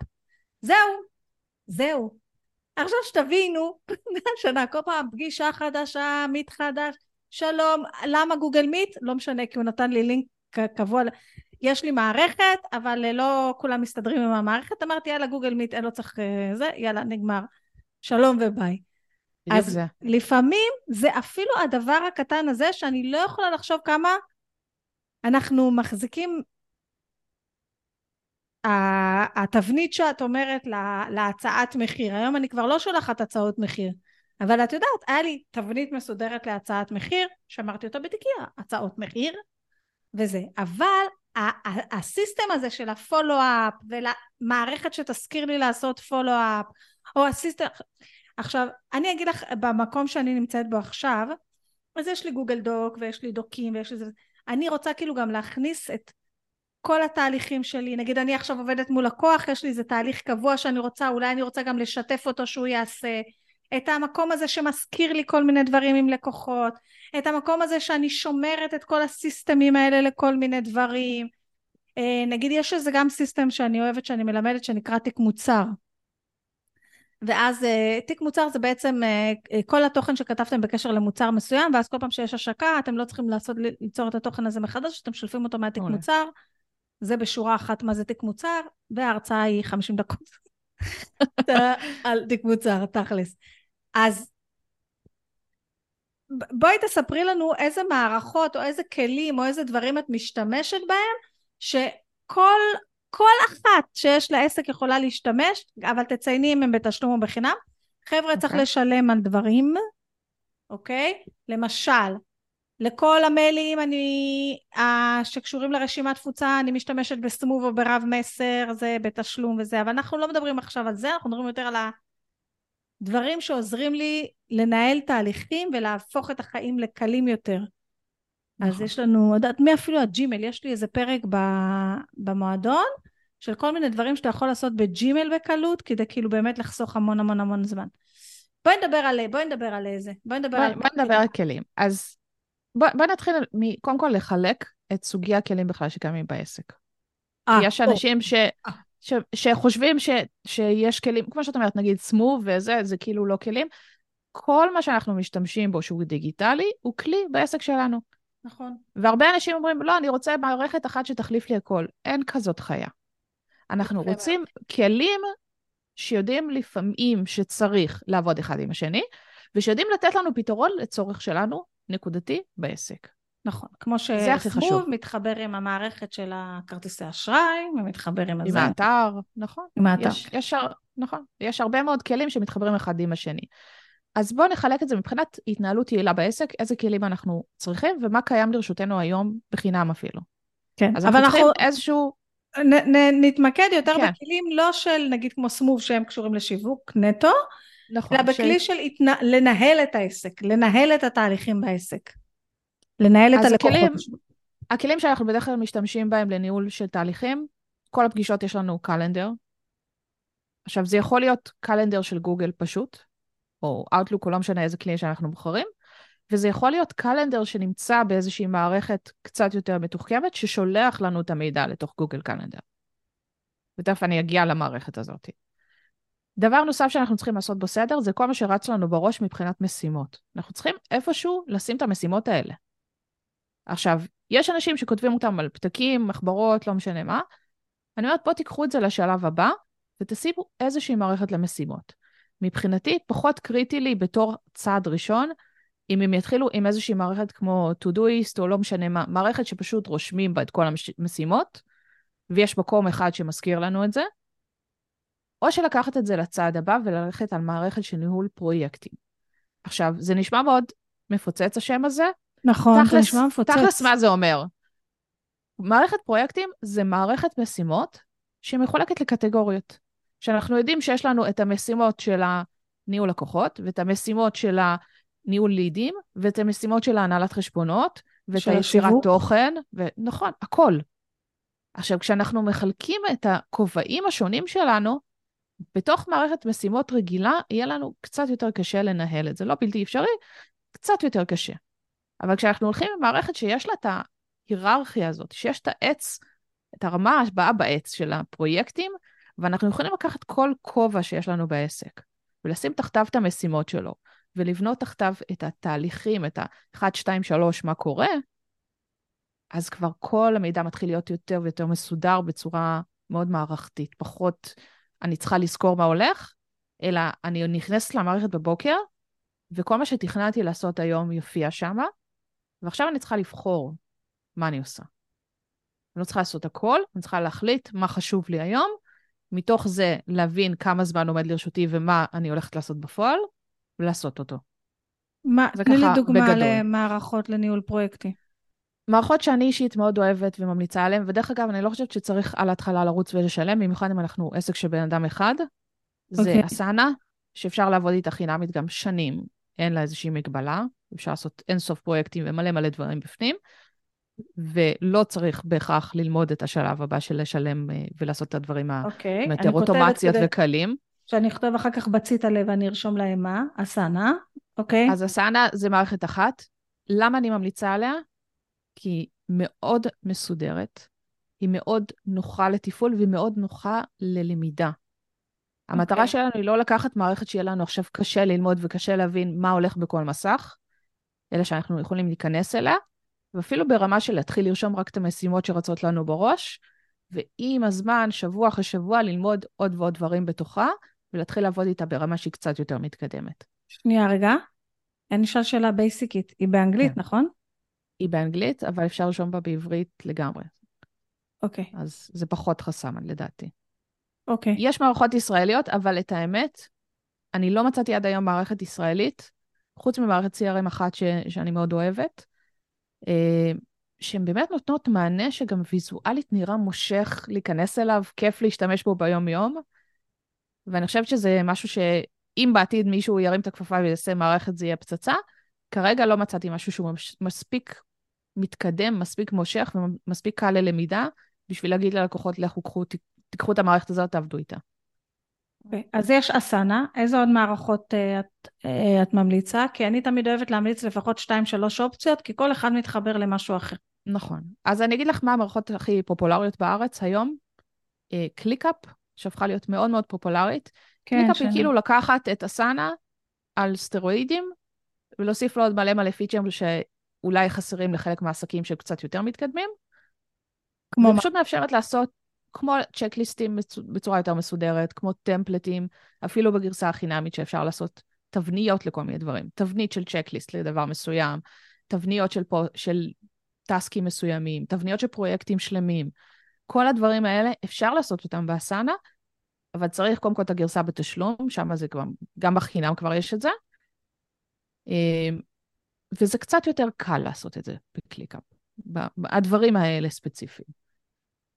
זהו. עכשיו שתבינו, שנה, כל פעם פגישה חדשה, מיט חדש, שלום, למה גוגל מיט? לא משנה, כי הוא נתן לי לינק קבוע, יש לי מערכת, אבל לא כולם מסתדרים עם המערכת, אמרתי, יאללה, גוגל מיט, אין לו צריך זה, יאללה, נגמר, שלום וביי. אז זה. לפעמים זה אפילו הדבר הקטן הזה, שאני לא יכולה לחשוב כמה אנחנו מחזיקים, התבנית שאת אומרת להצעת מחיר, היום אני כבר לא שולחת הצעות מחיר, אבל את יודעת, היה לי תבנית מסודרת להצעת מחיר, שמרתי אותה בתיקייה, הצעות מחיר, וזה, אבל הסיסטם הזה של הפולו-אפ, ולמערכת שתזכיר לי לעשות פולו-אפ, או הסיסטם, עכשיו, אני אגיד לך, במקום שאני נמצאת בו עכשיו, אז יש לי גוגל דוק, ויש לי דוקים, ויש לי זה, אני רוצה כאילו גם להכניס את כל התהליכים שלי, נגיד אני עכשיו עובדת מול לקוח, יש לי איזה תהליך קבוע שאני רוצה, אולי אני רוצה גם לשתף אותו שהוא יעשה, את המקום הזה שמזכיר לי כל מיני דברים עם לקוחות, את המקום הזה שאני שומרת את כל הסיסטמים האלה לכל מיני דברים, נגיד יש איזה גם סיסטם שאני אוהבת, שאני מלמדת, שנקרא תיק מוצר, ואז תיק מוצר זה בעצם כל התוכן שכתבתם בקשר למוצר מסוים, ואז כל פעם שיש השקה, אתם לא צריכים ליצור את התוכן הזה מחדש, אתם שולפים אותו מהתיק מוצר, זה בשורה אחת מה זה תיק מוצר, וההרצאה היא 50 דקות על תיק מוצר, תכלס. אז בואי תספרי לנו איזה מערכות, או איזה כלים, או איזה דברים את משתמשת בהם, שכל אחת שיש לה עסק יכולה להשתמש, אבל תצייני אם הם בתשלום או בחינם. חבר'ה, צריך לשלם על דברים, אוקיי? למשל, לכל המיילים שקשורים לרשימת תפוצה, אני משתמשת בסמוב או ברב מסר, זה בתשלום וזה, אבל אנחנו לא מדברים עכשיו על זה, אנחנו מדברים יותר על הדברים שעוזרים לי לנהל תהליכים ולהפוך את החיים לקלים יותר. נכון. אז יש לנו, אפילו הג'ימל, יש לי איזה פרק במועדון, של כל מיני דברים שאתה יכול לעשות בג'ימל בקלות, כדי כאילו באמת לחסוך המון המון המון זמן. בואי נדבר על כלים. אז בואי נתחיל קודם כל לחלק את סוגי הכלים בכלל שקיימים בעסק. יש אנשים שחושבים שיש כלים, כמו שאת אומרת, נגיד סמוב וזה, זה כאילו לא כלים. כל מה שאנחנו משתמשים בו שהוא דיגיטלי, הוא כלי בעסק שלנו. נכון. והרבה אנשים אומרים, לא, אני רוצה מערכת אחת שתחליף לי הכל. אין כזאת חיה. אנחנו רוצים כלים שיודעים לפעמים שצריך לעבוד אחד עם השני, ושיודעים לתת לנו פתרון לצורך שלנו, נקודתי בעסק. נכון, כמו שסמוב מתחבר עם המערכת של הכרטיסי אשראי, ומתחבר עם האתר, נכון. עם האתר. נכון, יש הרבה מאוד כלים שמתחברים אחד עם השני. אז בואו נחלק את זה מבחינת התנהלות יעילה בעסק, איזה כלים אנחנו צריכים, ומה קיים לרשותנו היום בחינם אפילו. כן, אבל אנחנו צריכים איזשהו נתמקד יותר בכלים לא של נגיד כמו סמוב שהם קשורים לשיווק נטו, אלא בכלי של לנהל את העסק, לנהל את התהליכים בעסק, לנהל את הלקוחות. הכלים שאנחנו בדרך כלל משתמשים בהם לניהול של תהליכים, כל הפגישות יש לנו קלנדר. עכשיו זה יכול להיות קלנדר של גוגל פשוט, או Outlook, או לא משנה איזה כלי שאנחנו בוחרים, וזה יכול להיות קלנדר שנמצא באיזושהי מערכת קצת יותר מתוחכמת, ששולח לנו את המידע לתוך גוגל קלנדר. ותכף אני אגיע למערכת הזאת. דבר נוסף שאנחנו צריכים לעשות בסדר, זה כל מה שרץ לנו בראש מבחינת משימות. אנחנו צריכים איפשהו לשים את המשימות האלה. עכשיו, יש אנשים שכותבים אותם על פתקים, מחברות, לא משנה מה. אני אומרת, בוא תיקחו את זה לשלב הבא, ותשימו איזושהי מערכת למשימות. מבחינתי, פחות קריטי לי בתור צעד ראשון, אם הם יתחילו עם איזושהי מערכת כמו to-doist, או לא משנה מה, מערכת שפשוט רושמים בה את כל המשימות, ויש מקום אחד שמזכיר לנו את זה, או שלקחת את זה לצעד הבא, וללכת על מערכת של ניהול פרויקטים. עכשיו, זה נשמע מאוד מפוצץ השם הזה, נכון, תכלס, זה נשמע מפוצץ. תכלס מה זה אומר? מערכת פרויקטים זה מערכת משימות, שהיא מחולקת לקטגוריות, שאנחנו יודעים שיש לנו את המשימות של ניהול לקוחות, ואת המשימות של ניהול לידים, ואת המשימות של ההנהלת חשבונות, ואת היצירת תוכן, ונכון, הכל. עכשיו, כשאנחנו מחלקים את הכובעים השונים שלנו, בתוך מערכת משימות רגילה, יהיה לנו קצת יותר קשה לנהל את זה. לא בלתי אפשרי, קצת יותר קשה. אבל כשאנחנו הולכים במערכת שיש לה את ההיררכיה הזאת, שיש את העץ, את הרמה הבאה בעץ של הפרויקטים, ואנחנו יכולים לקחת כל כובע שיש לנו בעסק, ולשים תחתיו את המשימות שלו, ולבנות תחתיו את התהליכים, את ה-1, 2, 3, מה קורה, אז כבר כל המידע מתחיל להיות יותר ויותר מסודר בצורה מאוד מערכתית. פחות אני צריכה לזכור מה הולך, אלא אני נכנסת למערכת בבוקר, וכל מה שתכננתי לעשות היום יופיע שמה, ועכשיו אני צריכה לבחור מה אני עושה. אני לא צריכה לעשות הכל, אני צריכה להחליט מה חשוב לי היום, מתוך זה להבין כמה זמן עומד לרשותי ומה אני הולכת לעשות בפועל, ולעשות אותו. תני לי דוגמה למערכות לניהול פרויקטי. מערכות שאני אישית מאוד אוהבת וממליצה עליהן, ודרך אגב, אני לא חושבת שצריך על ההתחלה לרוץ ולשלם, במיוחד אם אנחנו עסק שבן אדם אחד, זה אסנה, שאפשר לעבוד איתה חינמית גם שנים, אין לה איזושהי מגבלה, אפשר לעשות אינסוף פרויקטים ומלא מלא דברים בפנים, ולא צריך בהכרח ללמוד את השלב הבא של לשלם ולעשות את הדברים היותר אוטומציות וקלים. שאני אכתוב אחר כך בצית עליה ואני ארשום להם מה? אסנה, אוקיי? אז אסנה זה מערכת אחת. למה אני ממליצה עליה? כי היא מאוד מסודרת, היא מאוד נוחה לתפעול, והיא מאוד נוחה ללמידה. המטרה שלנו היא לא לקחת מערכת שיהיה לנו עכשיו קשה ללמוד וקשה להבין מה הולך בכל מסך, אלא שאנחנו יכולים להיכנס אליה, ואפילו ברמה של להתחיל לרשום רק את המשימות שרצות לנו בראש, ועם הזמן, שבוע אחרי שבוע, ללמוד עוד ועוד דברים בתוכה, ולהתחיל לעבוד איתה ברמה שהיא קצת יותר מתקדמת. שנייה, רגע. אני אשאל שאלה בייסיקית. היא באנגלית, כן. נכון? היא באנגלית, אבל אפשר לשום בה בעברית לגמרי. אוקיי. אז זה פחות חסם, לדעתי. אוקיי. יש מערכות ישראליות, אבל את האמת, אני לא מצאתי עד היום מערכת ישראלית, חוץ ממערכת CRM אחת שאני מאוד אוהבת, שהן באמת נותנות מענה שגם ויזואלית נראה מושך להיכנס אליו, כיף להשתמש בו ביום יום, ואני חושבת שזה משהו שאם בעתיד מישהו ירים את הכפפה ויעשה מערכת זה יהיה פצצה, כרגע לא מצאתי משהו שהוא מספיק מתקדם, מספיק מושך ומספיק קל ללמידה, בשביל להגיד ללקוחות לכו תיקחו את המערכת הזאת, תעבדו איתה. אז יש אסנה, איזה עוד מערכות את ממליצה? כי אני תמיד אוהבת להמליץ לפחות 2-3 אופציות, כי כל אחד מתחבר למשהו אחר. נכון. אז אני אגיד לך מה המערכות הכי פופולריות בארץ היום. קליקאפ, שהפכה להיות מאוד מאוד פופולרית. כן, קליקאפ היא כאילו לקחת את אסנה על סטרואידים, ולהוסיף לו עוד מלא מלא פיצ'רים שאולי חסרים לחלק מהעסקים שקצת יותר מתקדמים. כמו פשוט מאפשרת לעשות כמו צ'קליסטים בצורה יותר מסודרת, כמו טמפלטים, אפילו בגרסה החינמית שאפשר לעשות תבניות לכל מיני דברים. תבנית של צ'קליסט לדבר מסוים, תבניות של טסקים מסוימים, תבניות של פרויקטים שלמים. כל הדברים האלה אפשר לעשות אותם באסנה, אבל צריך קודם כל את הגרסה בתשלום, שם זה גם בחינם כבר יש את זה. וזה קצת יותר קל לעשות את זה בקליקאפ. הדברים האלה ספציפיים.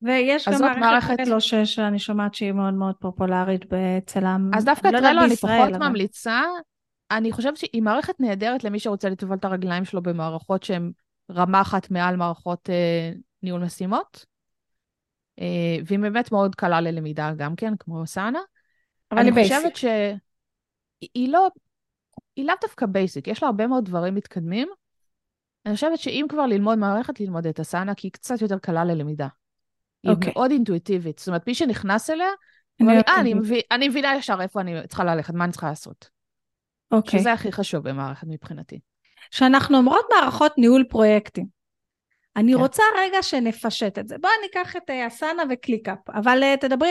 ויש גם מערכת טרלו שאני שומעת שהיא מאוד מאוד פופולרית בצלם. אז דווקא טרלו אני פחות ממליצה, אני חושבת שהיא מערכת נהדרת למי שרוצה לטובל את הרגליים שלו במערכות שהן רמה אחת מעל מערכות ניהול משימות, והיא באמת מאוד קלה ללמידה גם כן, כמו אסנה. אני חושבת שהיא לא, היא לאו דווקא בייסיק, יש לה הרבה מאוד דברים מתקדמים. אני חושבת שאם כבר ללמוד מערכת, ללמוד את אסנה, כי היא קצת יותר קלה ללמידה. היא מאוד אינטואיטיבית, זאת אומרת, מי שנכנס אליה, אני מבינה ישר איפה אני צריכה ללכת, מה אני צריכה לעשות. שזה הכי חשוב במערכת מבחינתי. שאנחנו אומרות מערכות ניהול פרויקטים. אני רוצה רגע שנפשט את זה. בואו ניקח את אסנה וקליקאפ, אבל תדברי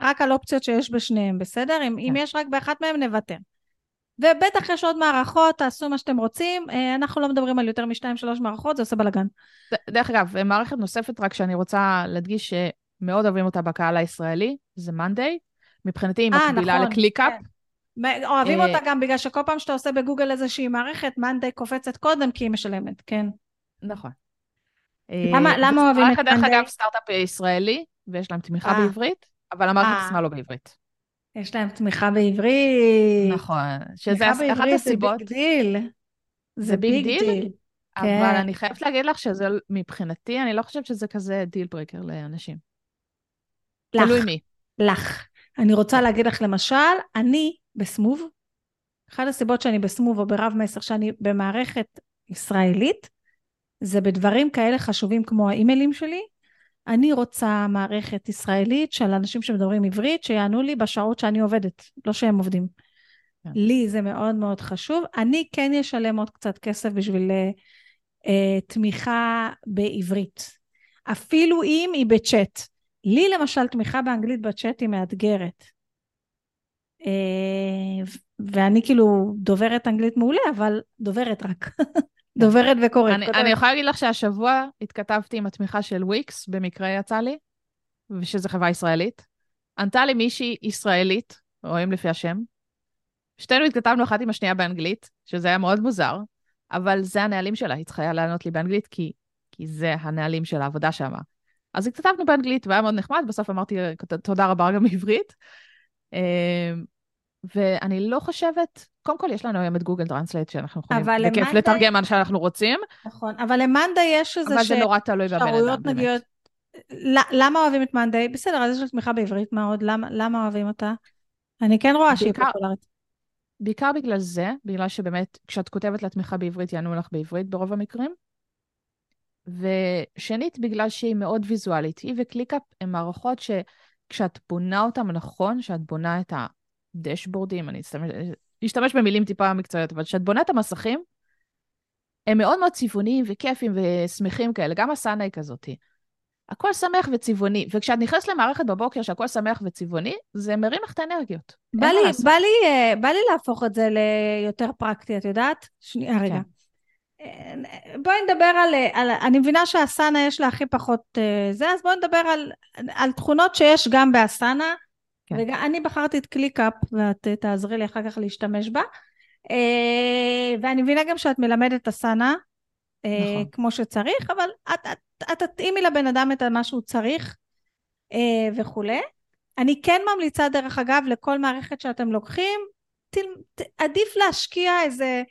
רק על אופציות שיש בשניהם, בסדר? אם יש רק באחת מהם, נוותר. ובטח יש עוד מערכות, תעשו מה שאתם רוצים, אנחנו לא מדברים על יותר מ2-3 מערכות, זה עושה בלגן. דרך אגב, מערכת נוספת, רק שאני רוצה להדגיש שמאוד אוהבים אותה בקהל הישראלי, זה Monday, מבחינתי היא מקבילה לקליקאפ. אוהבים אותה גם בגלל שכל פעם שאתה עושה בגוגל איזושהי מערכת, Monday קופצת קודם כי היא משלמת, כן. נכון. למה אוהבים את Monday? דרך אגב, סטארט-אפ ישראלי, ויש להם תמיכה בעברית, אבל המערכת עצמה לא בעברית. יש להם תמיכה בעברית. נכון. שזה אחת הסיבות. זה ביג דיל. אבל אני חייבת להגיד לך שזה מבחינתי, אני לא חושבת שזה כזה דיל ברקר לאנשים. תלוי מי. לך. אני רוצה להגיד לך למשל, אני בסמוב, אחת הסיבות שאני בסמוב או ברב מסר, שאני במערכת ישראלית, זה בדברים כאלה חשובים כמו האימיילים שלי, אני רוצה מערכת ישראלית של אנשים שמדברים עברית, שיענו לי בשעות שאני עובדת, לא שהם עובדים. Yeah. לי זה מאוד מאוד חשוב. אני כן אשלם עוד קצת כסף בשביל תמיכה בעברית. אפילו אם היא בצ'אט. לי למשל תמיכה באנגלית בצ'אט היא מאתגרת. ואני כאילו דוברת אנגלית מעולה, אבל דוברת רק. דוברת וקוראת. אני יכולה להגיד לך שהשבוע התכתבתי עם התמיכה של וויקס, במקרה יצא לי, ושזו חברה ישראלית. ענתה לי מישהי ישראלית, רואים לפי השם. שתינו התכתבנו אחת עם השנייה באנגלית, שזה היה מאוד מוזר, אבל זה הנהלים שלה, היא צריכה לענות לי באנגלית, כי זה הנהלים של העבודה שם. אז התכתבנו באנגלית, והיה מאוד נחמד, בסוף אמרתי תודה רבה גם בעברית. ואני לא חושבת, קודם כל יש לנו היום את גוגל טרנסלייט שאנחנו יכולים לכיף לתרגם מה שאנחנו רוצים. נכון, אבל למנדה יש איזה שרויות נגיעות, למה אוהבים את מנדי? בסדר, אז יש לי תמיכה בעברית מאוד, למה אוהבים אותה? אני כן רואה שהיא פופולרית. בעיקר בגלל זה, בגלל שבאמת כשאת כותבת לתמיכה בעברית יענו לך בעברית ברוב המקרים, ושנית בגלל שהיא מאוד ויזואלית, היא וקליקאפ הן מערכות שכשאת בונה אותן נכון, שאת בונה את ה... דשבורדים, אני אשתמש במילים טיפה מקצועיות, אבל כשאת בונה את המסכים, הם מאוד מאוד צבעוניים וכיפים ושמחים כאלה, גם הסאנה היא כזאת. הכל שמח וצבעוני, וכשאת נכנס למערכת בבוקר שהכל שמח וצבעוני, זה מרים לך את האנרגיות. בא לי להפוך את זה ליותר פרקטי, את יודעת? שנייה, כן. רגע. בואי נדבר על אני מבינה שהסאנה יש לה הכי פחות זה, אז בואי נדבר על תכונות שיש גם באסנה, אני בחרתי את קליקאפ, ואת תעזרי לי אחר כך להשתמש בה, ואני מבינה גם שאת מלמדת אסנה, כמו שצריך, אבל את תתאימי לבן אדם את מה שהוא צריך, וכו'. אני כן ממליצה דרך אגב, לכל מערכת שאתם לוקחים, עדיף להשקיע איזה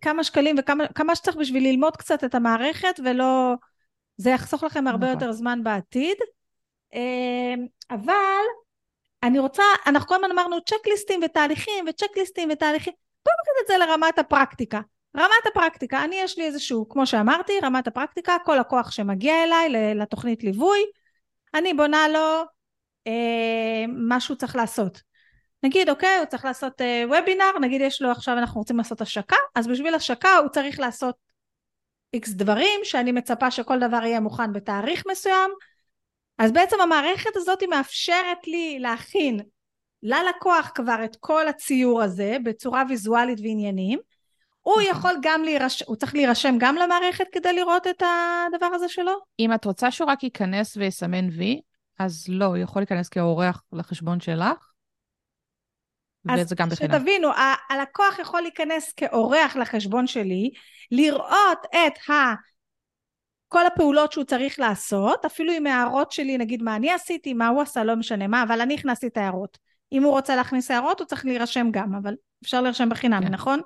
כמה שקלים, וכמה שצריך בשביל ללמוד קצת את המערכת, ולא, זה יחסוך לכם הרבה יותר זמן בעתיד, אבל, אני רוצה, אנחנו כל הזמן אמרנו צ'קליסטים ותהליכים, בואו נקד את זה לרמת הפרקטיקה. אני יש לי איזשהו, כמו שאמרתי, רמת הפרקטיקה, כל לקוח שמגיע אליי לתוכנית ליווי, אני בונה לו מה שהוא צריך לעשות. נגיד, אוקיי, הוא צריך לעשות וובינר, נגיד יש לו עכשיו אנחנו רוצים לעשות השקה, אז בשביל השקה הוא צריך לעשות X דברים, שאני מצפה שכל דבר יהיה מוכן בתאריך מסוים, אז בעצם המערכת הזאת היא מאפשרת לי להכין ללקוח כבר את כל הציור הזה, בצורה ויזואלית ועניינים, הוא יכול גם הוא צריך להירשם גם למערכת כדי לראות את הדבר הזה שלו? אם את רוצה שהוא רק ייכנס ויסמן וי, אז לא, הוא יכול להיכנס כאורח לחשבון שלך, וזה גם בחינם. אז שתבינו, הלקוח יכול להיכנס כאורח לחשבון שלי, לראות את כל הפעולות שהוא צריך לעשות, אפילו עם הערות שלי, נגיד מה אני עשיתי, מה הוא עשה, לא משנה מה, אבל אני הכנסתי את הערות. אם הוא רוצה להכניס הערות, הוא צריך להירשם גם, אבל אפשר להירשם בחינם, נכון?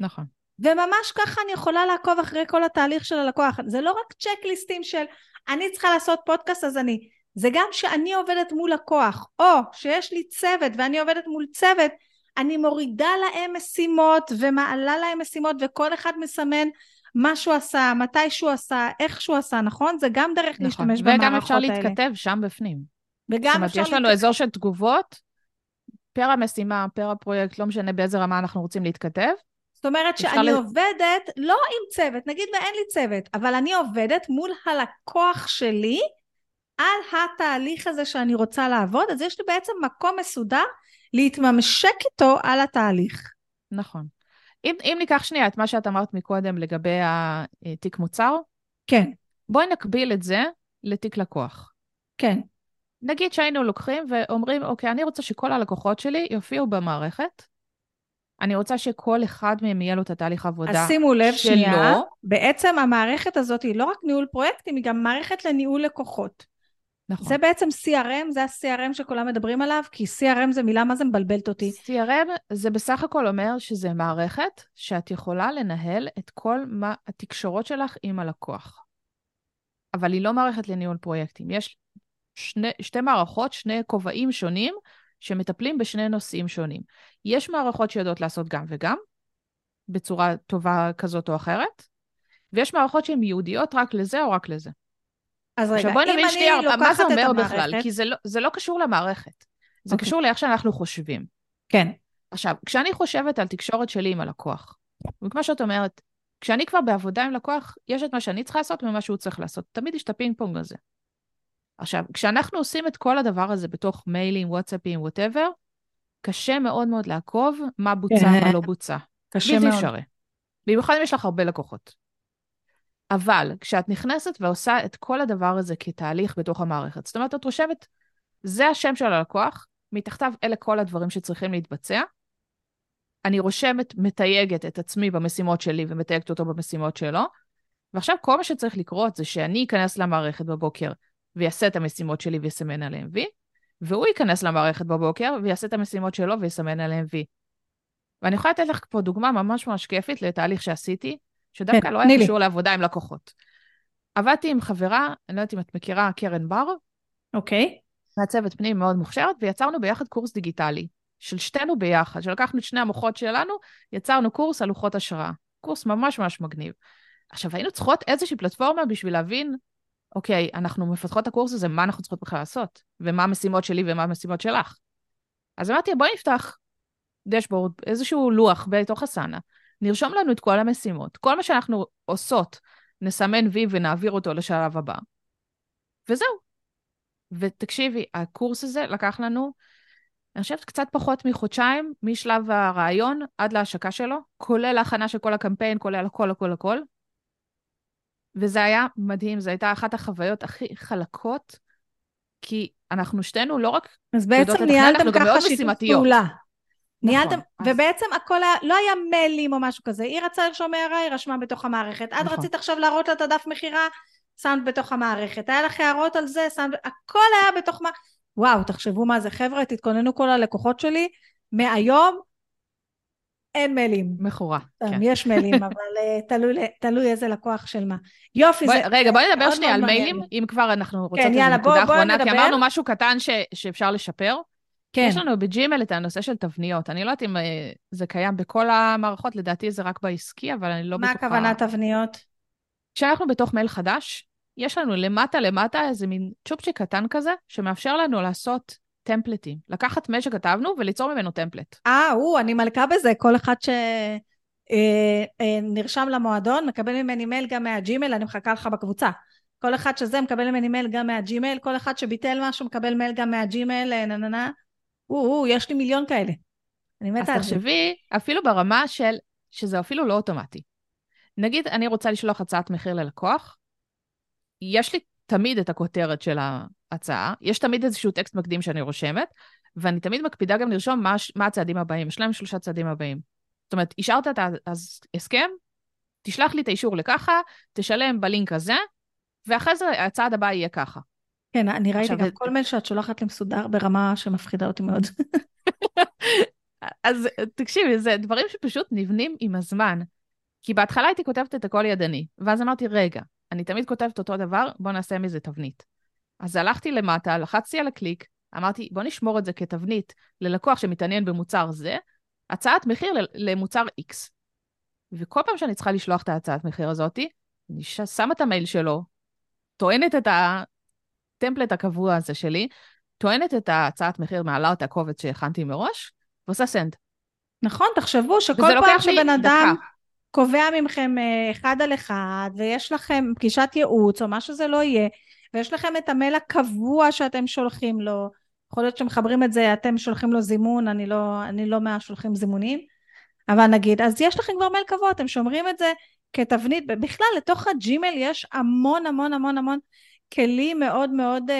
נכון. וממש ככה אני יכולה לעקוב אחרי כל התהליך של הלקוח. זה לא רק צ'קליסטים של אני צריכה לעשות פודקאסט אז אני, זה גם שאני עובדת מול לקוח, או שיש לי צוות ואני עובדת מול צוות, אני מורידה להם משימות ומעלה להם משימות, וכל אחד מסמן מה שהוא עשה, מתי שהוא עשה, איך שהוא עשה, נכון? זה גם דרך להשתמש במערכות האלה. וגם אפשר להתכתב שם בפנים. זאת אומרת, יש לנו אזור של תגובות, פר המשימה, פר הפרויקט, לא משנה באיזה רמה אנחנו רוצים להתכתב. זאת אומרת שאני עובדת לא עם צוות, נגיד ואין לי צוות, אבל אני עובדת מול הלקוח שלי על התהליך הזה שאני רוצה לעבוד, אז יש לי בעצם מקום מסודר להתממשק איתו על התהליך. נכון. אם ניקח שנייה את מה שאת אמרת מקודם לגבי התיק מוצר, כן. בואי נקביל את זה לתיק לקוח. כן. נגיד שהיינו לוקחים ואומרים, אוקיי, אני רוצה שכל הלקוחות שלי יופיעו במערכת, אני רוצה שכל אחד מהם יהיה לו את התהליך עבודה. אז שימו לב שנייה, בעצם המערכת הזאת היא לא רק ניהול פרויקטים, היא גם מערכת לניהול לקוחות. נכון. זה בעצם CRM, זה ה-CRM שכולם מדברים עליו, כי CRM זה מילה, מה זה מבלבלת אותי? CRM זה בסך הכל אומר שזה מערכת שאת יכולה לנהל את כל מה התקשורות שלך עם הלקוח. אבל היא לא מערכת לניהול פרויקטים. יש שתי מערכות, שני כובעים שונים, שמטפלים בשני נושאים שונים. יש מערכות שיודעות לעשות גם וגם, בצורה טובה כזאת או אחרת, ויש מערכות שהן ייעודיות רק לזה או רק לזה. אז רגע, אם אני שנייה, לוקחת את המערכת... בכלל, כי זה לא קשור למערכת, זה okay. קשור לאיך שאנחנו חושבים. כן. עכשיו, כשאני חושבת על תקשורת שלי עם הלקוח, וכמו שאת אומרת, כשאני כבר בעבודה עם לקוח, יש את מה שאני צריכה לעשות ומה שהוא צריך לעשות. תמיד יש את הפינג פונג הזה. עכשיו, כשאנחנו עושים את כל הדבר הזה בתוך מיילים, וואטסאפים, whatever, קשה מאוד מאוד לעקוב מה בוצע, מה לא בוצע. קשה מאוד. במיוחד אם יש לך הרבה לקוחות. אבל כשאת נכנסת ועושה את כל הדבר הזה כתהליך בתוך המערכת, זאת אומרת, את רושבת, זה השם של הלקוח, מתחתיו אלה כל הדברים שצריכים להתבצע, אני רושמת, מתייגת את עצמי במשימות שלי ומתייגת אותו במשימות שלו, ועכשיו כל מה שצריך לקרות זה שאני אכנס למערכת בבוקר, ויעשה את המשימות שלי ויסמן עליהם וי, והוא ייכנס למערכת בבוקר, ויעשה את המשימות שלו ויסמן עליהם וי. ואני יכולה לתת לך פה דוגמה ממש ממש כיפית לתהליך שעשיתי, שדווקא לא היה קשור לעבודה עם לקוחות. עבדתי עם חברה, אני לא יודעת אם את מכירה, קרן בר, אוקיי. מהצוות פנים מאוד מוכשרת, ויצרנו ביחד קורס דיגיטלי, של שתינו ביחד, שלקחנו את שני המוחות שלנו, יצרנו קורס על לוחות השראה. קורס ממש ממש מגניב. עכשיו, היינו צריכות איזושהי פלטפורמה בשביל להבין אוקיי, אנחנו מפתחות את הקורס הזה, מה אנחנו צריכות בכלל לעשות? ומה המשימות שלי ומה המשימות שלך? אז אמרתי, בואי נפתח דשבורד, איזשהו לוח בתוך אסנה, נרשום לנו את כל המשימות, כל מה שאנחנו עושות, נסמן וי ונעביר אותו לשלב הבא. וזהו. ותקשיבי, הקורס הזה לקח לנו, אני חושבת קצת פחות מחודשיים, משלב הרעיון עד להשקה שלו, כולל ההכנה של כל הקמפיין, כולל הכל. וזה היה מדהים, זו הייתה אחת החוויות הכי חלקות, כי אנחנו שתינו לא רק... אז בעצם ניהלתם ככה שיתוף פעולה. ניהלתם, ובעצם הכל לא היה מיילים או משהו כזה, היא רצה לרשום הערה, היא רשמה בתוך המערכת, עד רצית עכשיו להראות לה את הדף מחירה, שמת בתוך המערכת, היה לך הערות על זה, הכל היה בתוך מה... וואו, תחשבו מה זה, חבר'ה, תתכוננו כל הלקוחות שלי, מהיום, אין מיילים. מכורה. יש מיילים, אבל תלוי איזה לקוח של מה. יופי. רגע, בואי נדבר שנייה על מיילים, אם כבר אנחנו רוצות את הנקודה האחרונה, כי אמרנו משהו קטן שאפשר לשפר. יש לנו בג'ימל את הנושא של תבניות. אני לא יודעת אם זה קיים בכל המערכות, לדעתי זה רק בעסקי, אבל אני לא בטוחה. מה הכוונה תבניות? כשאנחנו בתוך מייל חדש, יש לנו למטה איזה מין צ'ופצ'יק קטן כזה, שמאפשר לנו לעשות... טמפלטים. לקחת מייל שכתבנו וליצור ממנו טמפלט. אני מלכה בזה. כל אחד שנרשם למועדון, מקבל ממני מייל גם מהג'ימייל, אני מחכה לך בקבוצה. כל אחד שזה מקבל ממני מייל גם מהג'ימייל, כל אחד שביטל משהו מקבל מייל גם מהג'ימייל, יש לי מיליון כאלה. אני מתה. אז תחשבי, אפילו ברמה של, שזה אפילו לא אוטומטי. נגיד, אני רוצה לשלוח הצעת מחיר ללקוח, יש לי תמיד את הכותרת של ההצעה, יש תמיד איזשהו טקסט מקדים שאני רושמת, ואני תמיד מקפידה גם לרשום מה הצעדים הבאים, יש להם 3 צעדים הבאים. זאת אומרת, השארת את ההסכם, תשלח לי את האישור לככה, תשלם בלינק הזה, ואחרי זה הצעד הבא יהיה ככה. כן, אני ראיתי גם כל מייל שאת שולחת למסודר ברמה שמפחידה אותי מאוד. אז תקשיבי, זה דברים שפשוט נבנים עם הזמן. כי בהתחלה הייתי כותבת את הכל ידני, ואז אמרתי, רגע, אני תמיד כותבת אותו דבר, בוא נעשה מזה תבנית. אז הלכתי למטה, לחצתי על הקליק, אמרתי, בוא נשמור את זה כתבנית ללקוח שמתעניין במוצר זה, הצעת מחיר למוצר X. וכל פעם שאני צריכה לשלוח את ההצעת מחיר הזאת, אני שמה את המייל שלו, טוענת את הטמפלט הקבוע הזה שלי, טוענת את ההצעת מחיר, מעלה את הקובץ שהכנתי מראש, ועושה סנד. נכון, תחשבו שכל פעם שבן אדם קובע ממכם אחד על אחד, ויש לכם פגישת ייעוץ, או מה שזה לא יהיה, ויש לכם את המייל הקבוע שאתם שולחים לו, יכול להיות שמחברים את זה, אתם שולחים לו זימון, אני לא שולחים זימונים, אבל נגיד, אז יש לכם כבר מייל קבוע, אתם שומרים את זה כתבנית, בכלל לתוך הג'ימל יש המון המון המון המון כלים מאוד מאוד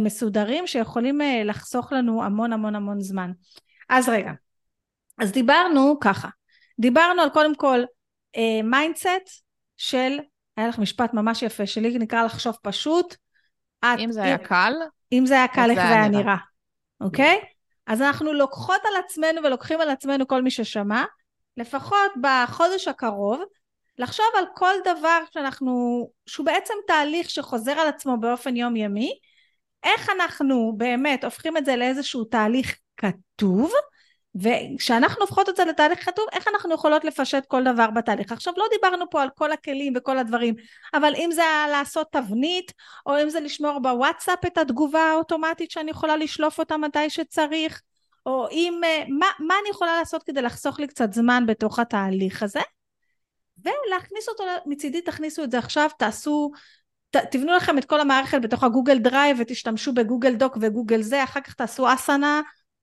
מסודרים, שיכולים לחסוך לנו המון המון המון זמן. אז רגע, אז דיברנו ככה, דיברנו על קודם כל מיינדסט של, היה לך משפט ממש יפה שלי, נקרא לחשוב פשוט. אם זה היה קל. אם זה היה קל, איך זה היה נראה. אוקיי? אז אנחנו לוקחות על עצמנו ולוקחים על עצמנו כל מי ששמע, לפחות בחודש הקרוב, לחשוב על כל דבר שהוא בעצם תהליך שחוזר על עצמו באופן יומיומי, איך אנחנו באמת הופכים את זה לאיזשהו תהליך כתוב, וכשאנחנו הופכות את זה לתהליך כתוב, איך אנחנו יכולות לפשט כל דבר בתהליך? עכשיו לא דיברנו פה על כל הכלים וכל הדברים, אבל אם זה לעשות תבנית, או אם זה לשמור בוואטסאפ את התגובה האוטומטית שאני יכולה לשלוף אותה מתי שצריך, או אם, מה אני יכולה לעשות כדי לחסוך לי קצת זמן בתוך התהליך הזה, ולהכניס אותו, מצידי תכניסו את זה עכשיו, תעשו, תבנו לכם את כל המערכת בתוך הגוגל דרייב, ותשתמשו בגוגל דוק וגוגל זה, אחר כך תעשו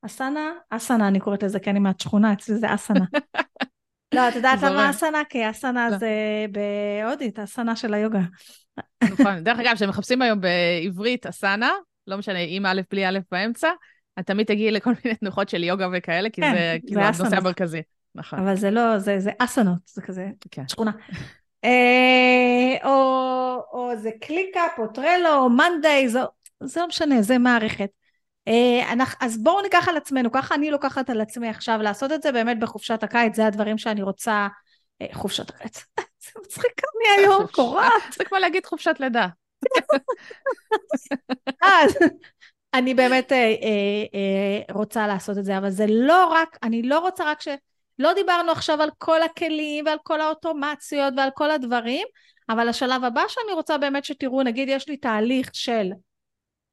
אסנה, אני קוראת לזה, כי אני מהשכונה, אצלי זה אסנה. לא, את יודעת למה אסנה? כי אסנה זה בהודית, אסנה של היוגה. נכון, דרך אגב, כשהם מחפשים היום בעברית אסנה, לא משנה, עם א' בלי א' באמצע, את תמיד תגיעי לכל מיני תנוחות של יוגה וכאלה, כי זה נושא המרכזי. נכון. אבל זה לא, זה אסנות, זה כזה שכונה. או זה קליקאפ, או טרלו, או מונדיי, זה לא משנה, זה מערכת. אז בואו ניקח על עצמנו, ככה אני לוקחת על עצמי עכשיו לעשות את זה באמת בחופשת הקיץ, זה הדברים שאני רוצה, חופשת הקיץ, זה מצחיקה מי היום, קוראת. זה כמו להגיד חופשת לידה. אז אני באמת רוצה לעשות את זה, אבל זה לא רק, אני לא רוצה רק לא דיברנו עכשיו על כל הכלים ועל כל האוטומציות ועל כל הדברים, אבל השלב הבא שאני רוצה באמת שתראו, נגיד יש לי תהליך של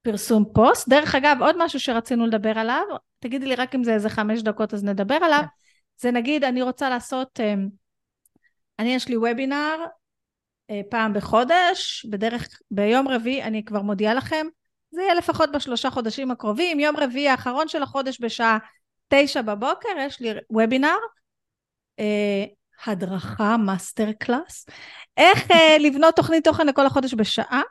פרסום פוסט, דרך אגב, עוד משהו שרצינו לדבר עליו, תגידי לי רק אם זה איזה 5 דקות, אז נדבר עליו, זה נגיד, אני רוצה לעשות, יש לי וובינר, פעם בחודש, ביום רביעי, אני כבר מודיעה לכם, זה יהיה לפחות ב3 חודשים הקרובים, יום רביעי האחרון של החודש, בשעה 9:00 בבוקר, יש לי וובינר, הדרכה, מאסטר קלאס, איך לבנות תוכנית תוכן לכל החודש בשעה,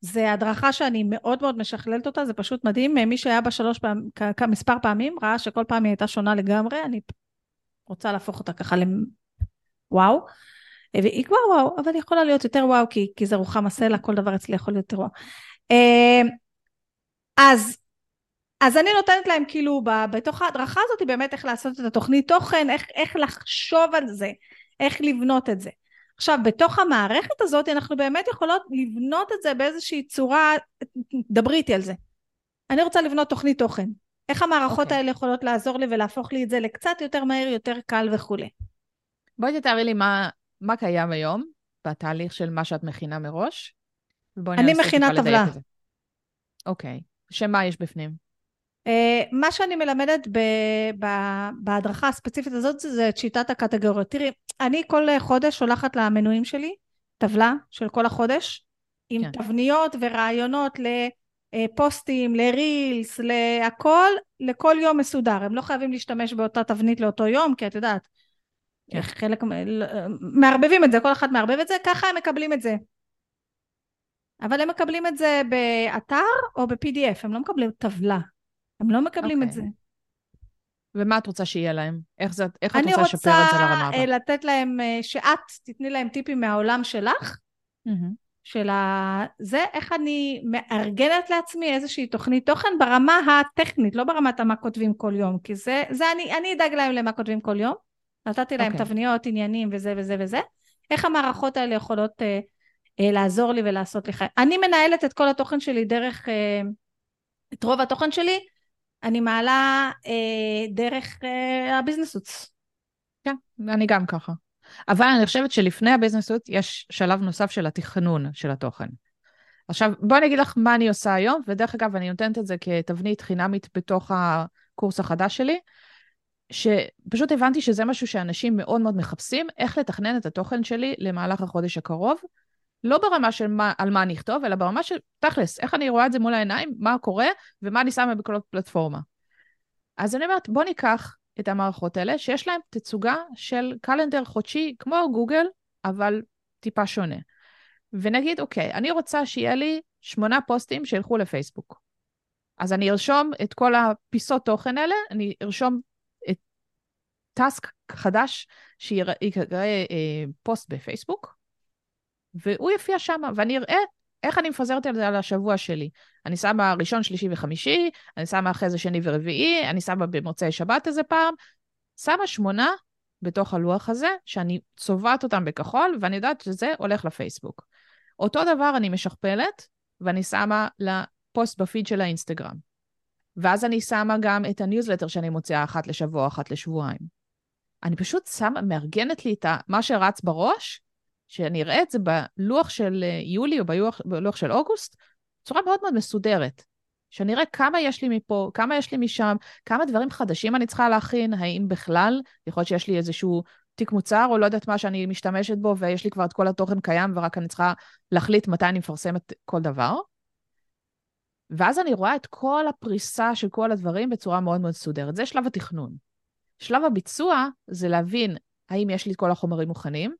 זה הדרכה שאני מאוד מאוד משכללת אותה, זה פשוט מדהים, מי שהיה בה מספר פעמים, ראה שכל פעם היא הייתה שונה לגמרי, אני רוצה להפוך אותה ככה וואו, והיא כבר וואו, אבל היא יכולה להיות יותר וואו, כי זה רוחמה סלע, כל דבר אצלי יכול להיות יותר וואו. אז אני נותנת להם כאילו, בתוך ההדרכה הזאת, באמת איך לעשות את התוכנית תוכן, איך לחשוב על זה, איך לבנות את זה. עכשיו, בתוך המערכת הזאת, אנחנו באמת יכולות לבנות את זה באיזושהי צורה, דברי איתי על זה. אני רוצה לבנות תוכנית תוכן. איך המערכות האלה יכולות לעזור לי ולהפוך לי את זה לקצת יותר מהר, יותר קל וכו'. בואי תתארי לי מה קיים היום, בתהליך של מה שאת מכינה מראש. אני מכינה טבלה. אוקיי. שמה יש בפנים? מה שאני מלמדת בהדרכה הספציפית הזאת, זה את שיטת הקטגוריות. תראי, אני כל חודש שולחת למנויים שלי, טבלה של כל החודש, עם תבניות ורעיונות לפוסטים, לרילס, להכל, לכל יום מסודר. הם לא חייבים להשתמש באותה תבנית לאותו יום, כי את יודעת, חלק מערבבים את זה, כל אחד מערבב את זה, ככה הם מקבלים את זה. אבל הם מקבלים את זה באתר או ב-PDF, הם לא מקבלים טבלה. הם לא מקבלים את זה. ומה את רוצה שיהיה להם? איך את רוצה שפר את זה לרמה הבאה? אני רוצה לתת להם, שאת תתני להם טיפים מהעולם שלך, של זה, איך אני מארגנת לעצמי איזושהי תוכנית תוכן ברמה הטכנית, לא ברמת מה כותבים כל יום, כי זה אני אדאג להם למה כותבים כל יום, נתתי להם תבניות, עניינים וזה וזה וזה, איך המערכות האלה יכולות לעזור לי ולעשות לי חיים. אני מנהלת את כל התוכן שלי דרך, את רוב התוכן שלי, אני מעלה דרך הביזנסוץ. כן, אני גם ככה. אבל אני חושבת שלפני הביזנסות יש שלב נוסף של התכנון של התוכן. עכשיו, בוא נגיד לך מה אני עושה היום, ודרך אגב, אני נותנת את זה כתבנית חינמית בתוך הקורס החדש שלי, שפשוט הבנתי שזה משהו שאנשים מאוד מאוד מחפשים, איך לתכנן את התוכן שלי למהלך החודש הקרוב, לא ברמה של על מה אני אכתוב, אלא ברמה של תכלס, איך אני רואה את זה מול העיניים, מה קורה, ומה אני שמה בכל פלטפורמה. אז אני אומרת, בוא ניקח את המערכות האלה, שיש להם תצוגה של קלנדר חודשי, כמו גוגל, אבל טיפה שונה. ונגיד, אוקיי, אני רוצה שיהיה לי 8 פוסטים שילכו לפייסבוק. אז אני ארשום את כל הפיסות תוכן האלה, אני ארשום את טסק חדש, שיקרא פוסט בפייסבוק, והוא יפיע שם, ואני אראה איך אני מפזרת את זה על השבוע שלי. אני שמה ראשון, שלישי וחמישי, אני שמה אחרי זה שני ורביעי, אני שמה במוצאי שבת איזה פעם, שמה 8 בתוך הלוח הזה, שאני צובעת אותם בכחול, ואני יודעת שזה הולך לפייסבוק. אותו דבר אני משכפלת, ואני שמה לפוסט בפיד של האינסטגרם. ואז אני שמה גם את הניוזלטר שאני מוציאה אחת לשבוע, אחת לשבועיים. אני פשוט שמה, מארגנת לי את מה שרץ בראש, שאני אראה את זה בלוח של יולי או בלוח של אוגוסט, בצורה מאוד מאוד מסודרת, שאני אראה כמה יש לי מפה, כמה יש לי משם, כמה דברים חדשים אני צריכה להכין, האם בכלל, יכול להיות שיש לי איזשהו תיק מוצר, או לא יודעת מה שאני משתמשת בו, ויש לי כבר את כל התוכן קיים, ורק אני צריכה להחליט מתי אני מפרסמת כל דבר, ואז אני רואה את כל הפריסה של כל הדברים בצורה מאוד מאוד מסודרת, זה שלב התכנון. שלב הביצוע זה להבין, האם יש לי את כל החומרים מוכנים,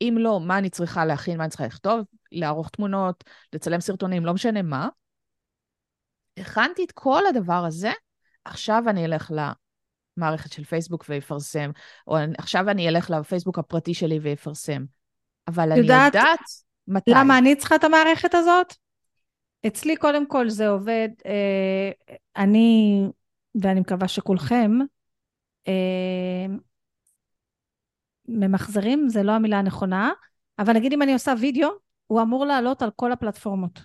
אם לא, מה אני צריכה להכין, מה אני צריכה לכתוב, לערוך תמונות, לצלם סרטונים, לא משנה מה. הכנתי את כל הדבר הזה, עכשיו אני אלך למערכת של פייסבוק ויפרסם, או עכשיו אני אלך לפייסבוק הפרטי שלי ויפרסם. אבל אני יודעת מתי. למה אני צריכה את המערכת הזאת? אצלי קודם כל זה עובד, אני, ואני מקווה שכולכם, ממחזרים, זה לא המילה הנכונה, אבל נגיד אם אני עושה וידאו, הוא אמור לעלות על כל הפלטפורמות.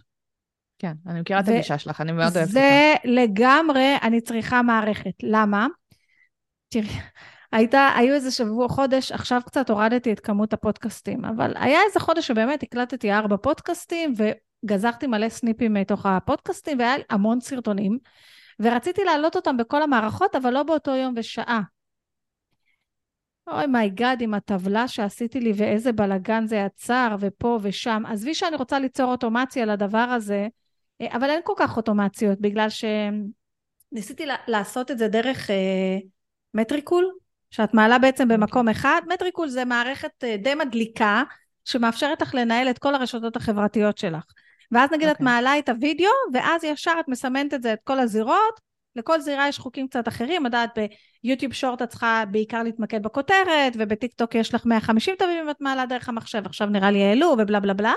כן, אני מכירה את הגישה שלך, אני מאוד אוהבת. זה לגמרי, אני צריכה מערכת. למה? תראי, היו איזה שבוע, חודש, עכשיו קצת הורדתי את כמות הפודקאסטים, אבל היה איזה חודש שבאמת הקלטתי 4 פודקאסטים, וגזרתי מלא סניפים מתוך הפודקאסטים, והיה המון סרטונים, ורציתי להעלות אותם בכל המערכות, אבל לא באותו יום ושעה. אוי מיי גאד, עם הטבלה שעשיתי לי ואיזה בלגן זה יצר ופה ושם, עזבי שאני רוצה ליצור אוטומציה לדבר הזה, אבל אין כל כך אוטומציות, בגלל שניסיתי לעשות את זה דרך מטריקול, שאת מעלה בעצם במקום אחד, מטריקול זה מערכת די מדליקה, שמאפשרת לך לנהל את כל הרשתות החברתיות שלך, ואז נגיד את מעלה את הוידאו, ואז ישר את מסמנת את זה, את כל הזירות, לכל זירה יש חוקים קצת אחרים, יודעת ביוטיוב שורט את צריכה בעיקר להתמקד בכותרת, ובטיקטוק יש לך 150 תווים אם את מעלה דרך המחשב, עכשיו נראה לי העלו ובלה בלה בלה,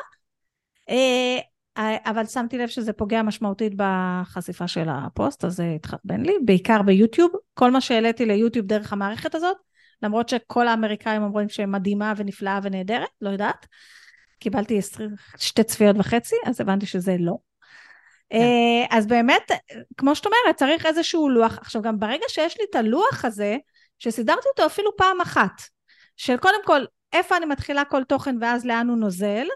אבל שמתי לב שזה פוגע משמעותית בחשיפה של הפוסט, אז זה התחרבן לי, בעיקר ביוטיוב, כל מה שהעליתי ליוטיוב דרך המערכת הזאת, למרות שכל האמריקאים אומרים שהיא מדהימה ונפלאה ונהדרת, לא יודעת, קיבלתי 2 צפיות וחצי, אז הבנתי שזה לא. אז באמת, כמו שאת אומרת, צריך איזשהו לוח. עכשיו, גם ברגע שיש לי את הלוח הזה, שסידרתי אותו אפילו פעם אחת, של קודם כל, איפה אני מתחילה כל תוכן ואז לאן הוא נוזל,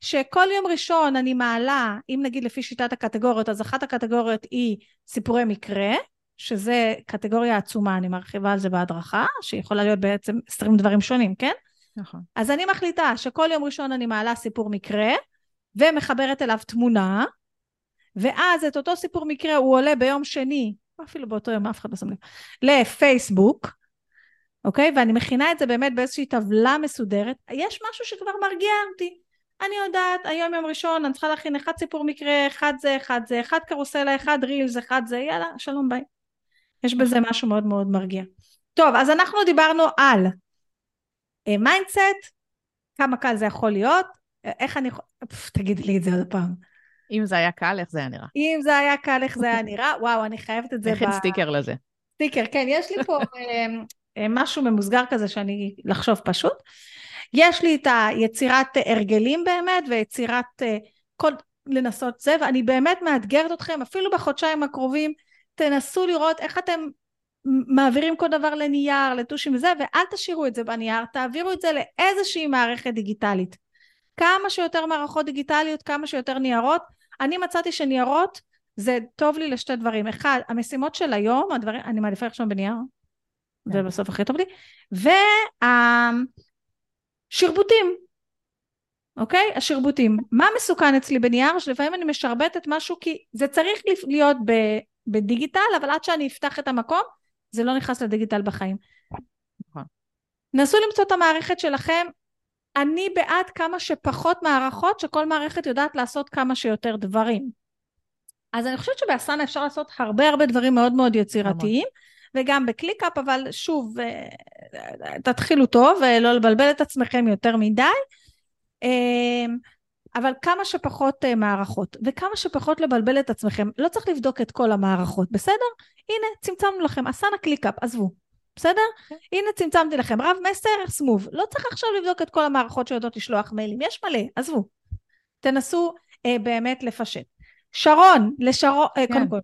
שכל יום ראשון אני מעלה, אם נגיד לפי שיטת הקטגוריות, אז אחת הקטגוריות היא סיפורי מקרה, שזה קטגוריה עצומה, אני מרחיבה על זה בהדרכה, שיכולה להיות בעצם 20 דברים שונים, כן? נכון. אז אני מחליטה שכל יום ראשון אני מעלה סיפור מקרה, ומחברת אליו תמונה, ואז את אותו סיפור מקרה הוא עולה ביום שני, אפילו באותו יום, אף אחד לא שם לב, לפייסבוק, אוקיי? ואני מכינה את זה באמת באיזושהי טבלה מסודרת, יש משהו שכבר מרגיע אותי, אני יודעת, היום יום ראשון, אני צריכה להכין 1 סיפור מקרה, 1 זה, 1 זה, 1 קרוסלה, 1 רילס, 1 זה, יאללה, שלום ביי. יש בזה משהו מאוד מאוד מרגיע. טוב, אז אנחנו דיברנו על מיינדסט, כמה קל זה יכול להיות, איך אני... תגיד לי את זה עוד פעם. אם זה היה קל, איך זה היה נראה? אם זה היה קל, איך זה היה נראה? וואו, אני חייבת את זה. איך אין סטיקר לזה? סטיקר, כן. יש לי פה משהו ממוסגר כזה שאני לחשוב פשוט. יש לי את היצירת הרגלים באמת, ויצירת כל... לנסות זה, ואני באמת מאתגרת אתכם, אפילו בחודשיים הקרובים, תנסו לראות איך אתם מעבירים כל דבר לנייר, לטושים וזה, ואל תשאירו את זה בנייר, תעבירו את זה לאיזושהי מערכת דיגיטלית. כמה שיותר מערכות דיגיטליות, כמה שיותר ניירות. אני מצאתי שניירות, זה טוב לי לשתי דברים. אחד, המשימות של היום, הדברים, אני מעדיפה עכשיו בנייר, זה בסוף הכי טוב לי, והשרבוטים. אוקיי? השרבוטים. מה מסוכן אצלי בנייר? שלפעמים אני משרבטת משהו, כי זה צריך להיות בדיגיטל, אבל עד שאני אפתח את המקום, זה לא נכנס לדיגיטל בחיים. נסו למצוא את המערכת שלכם, אני בעד כמה שפחות מערכות, שכל מערכת יודעת לעשות כמה שיותר דברים. אז אני חושבת שבאסנה אפשר לעשות הרבה הרבה דברים מאוד מאוד יצירתיים, וגם בקליקאפ, אבל שוב, תתחילו טוב, ולא לבלבל את עצמכם יותר מדי, אבל כמה שפחות מערכות, וכמה שפחות לבלבל את עצמכם, לא צריך לבדוק את כל המערכות, בסדר? הנה, צמצמנו לכם, אסנה קליקאפ, עזבו, בסדר? הנה, צמצמתי לכם, רב מסר, סמוב, לא צריך עכשיו לבדוק את כל המערכות שיודעות לשלוח מיילים, יש מלא, עזבו, תנסו באמת לפשט. שרון, קודם כל,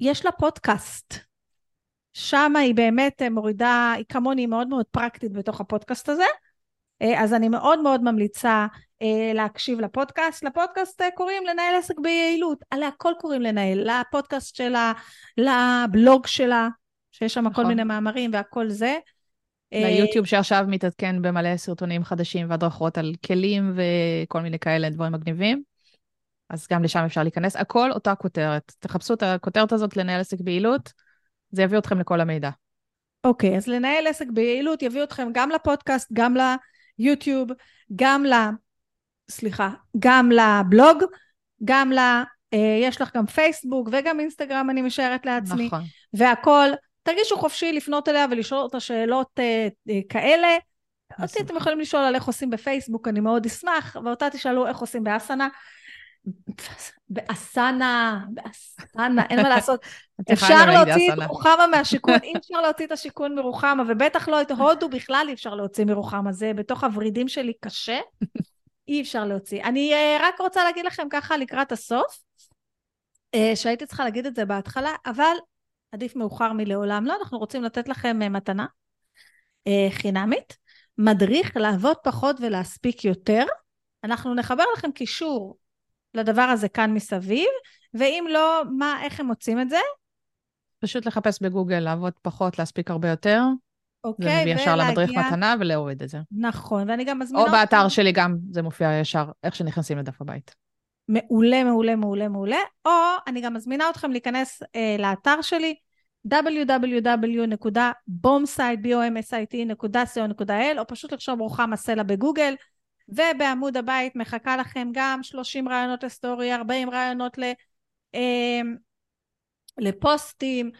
יש לה פודקאסט, שם היא באמת מורידה, היא כמוני מאוד מאוד פרקטית בתוך הפודקאסט הזה, אז אני מאוד מאוד ממליצה להקשיב לפודקאסט. לפודקאסט קוראים לנהל עסק ביעילות, על הכל קוראים לנהל, לפודקאסט שלה, לבלוג שלה, שיש שם כל מיני מאמרים והכל זה. ליוטיוב שעכשיו מתעדכן במלא סרטונים חדשים והדרכות על כלים וכל מיני כאלה דברים מגניבים, אז גם לשם אפשר להיכנס, הכל אותה כותרת, תחפשו את הכותרת הזאת לנהל עסק ביעילות, זה יביא אתכם לכל המידע. אוקיי, אז לנהל עסק ביעילות יביא אתכם גם לפודקאסט, גם ל... יוטיוב, גם לבלוג, גם יש לך גם פייסבוק וגם אינסטגרם, אני משארת לעצמי. נכון. והכל, תרגישו חופשי לפנות אליה ולשאול אותה שאלות כאלה. אותי אתם יכולים לשאול על איך עושים בפייסבוק, אני מאוד אשמח, ואותה תשאלו איך עושים באסנה. באסנה, אין מה לעשות. אפשר להוציא את רוחמה מהשיקון, אי אפשר להוציא את השיקון מרוחמה, ובטח לא את הודו בכלל אי אפשר להוציא מרוחמה, זה בתוך הורידים שלי קשה, אי אפשר להוציא. אני רק רוצה להגיד לכם ככה לקראת הסוף, שהייתי צריכה להגיד את זה בהתחלה, אבל עדיף מאוחר מלעולם לא, אנחנו רוצים לתת לכם מתנה חינמית, מדריך לעבוד פחות ולהספיק יותר, אנחנו נחבר לכם קישור, לדבר הזה כאן מסביב, ואם לא, איך הם מוצאים את זה? פשוט לחפש בגוגל, לעבוד פחות, להספיק הרבה יותר, זה מביא ישר למדריך מתנה, ולהוריד את זה. נכון, ואני גם מזמינה... או באתר שלי גם, זה מופיע ישר, איך שנכנסים לדף הבית. מעולה, מעולה, מעולה, מעולה, או אני גם מזמינה אתכם להיכנס לאתר שלי, www.bomsite.co.il, או פשוט לחשוב רוחמה סלע בגוגל, ובעמוד הבית מחכה לכם גם 30 רעיונות היסטוריה, 40 רעיונות לפוסטים,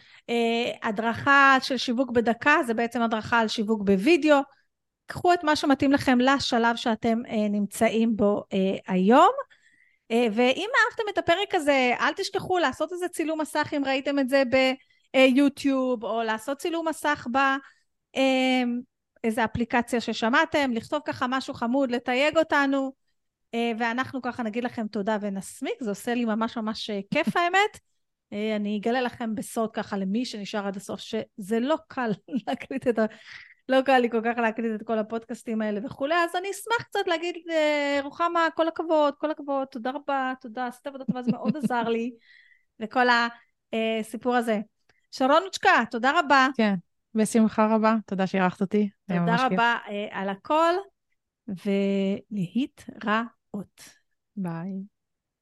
הדרכה של שיווק בדקה, זה בעצם הדרכה על שיווק בווידאו, קחו את מה שמתאים לכם לשלב שאתם נמצאים בו היום, ואם אהבתם את הפרק הזה, אל תשכחו לעשות איזה צילום מסך, אם ראיתם את זה ביוטיוב, או לעשות צילום מסך איזו אפליקציה ששמעתם, לכתוב ככה משהו חמוד, לתייג אותנו, ואנחנו ככה נגיד לכם תודה ונסמיק, זה עושה לי ממש ממש כיף האמת, אני אגלה לכם בסוד ככה למי שנשאר עד הסוף, שזה לא קל להקליט לא קל לי כל כך להקליט את כל הפודקאסטים האלה וכולי, אז אני אשמח קצת להגיד, רוחמה, כל הכבוד, כל הכבוד, תודה רבה, תודה, עשית עבודה טובה, זה מאוד עזר לי, וכל הסיפור הזה. שרונוצ'קה, תודה רבה. כן. בשמחה רבה, תודה שערכת אותי. תודה רבה על הכל, ולהתראות. ביי.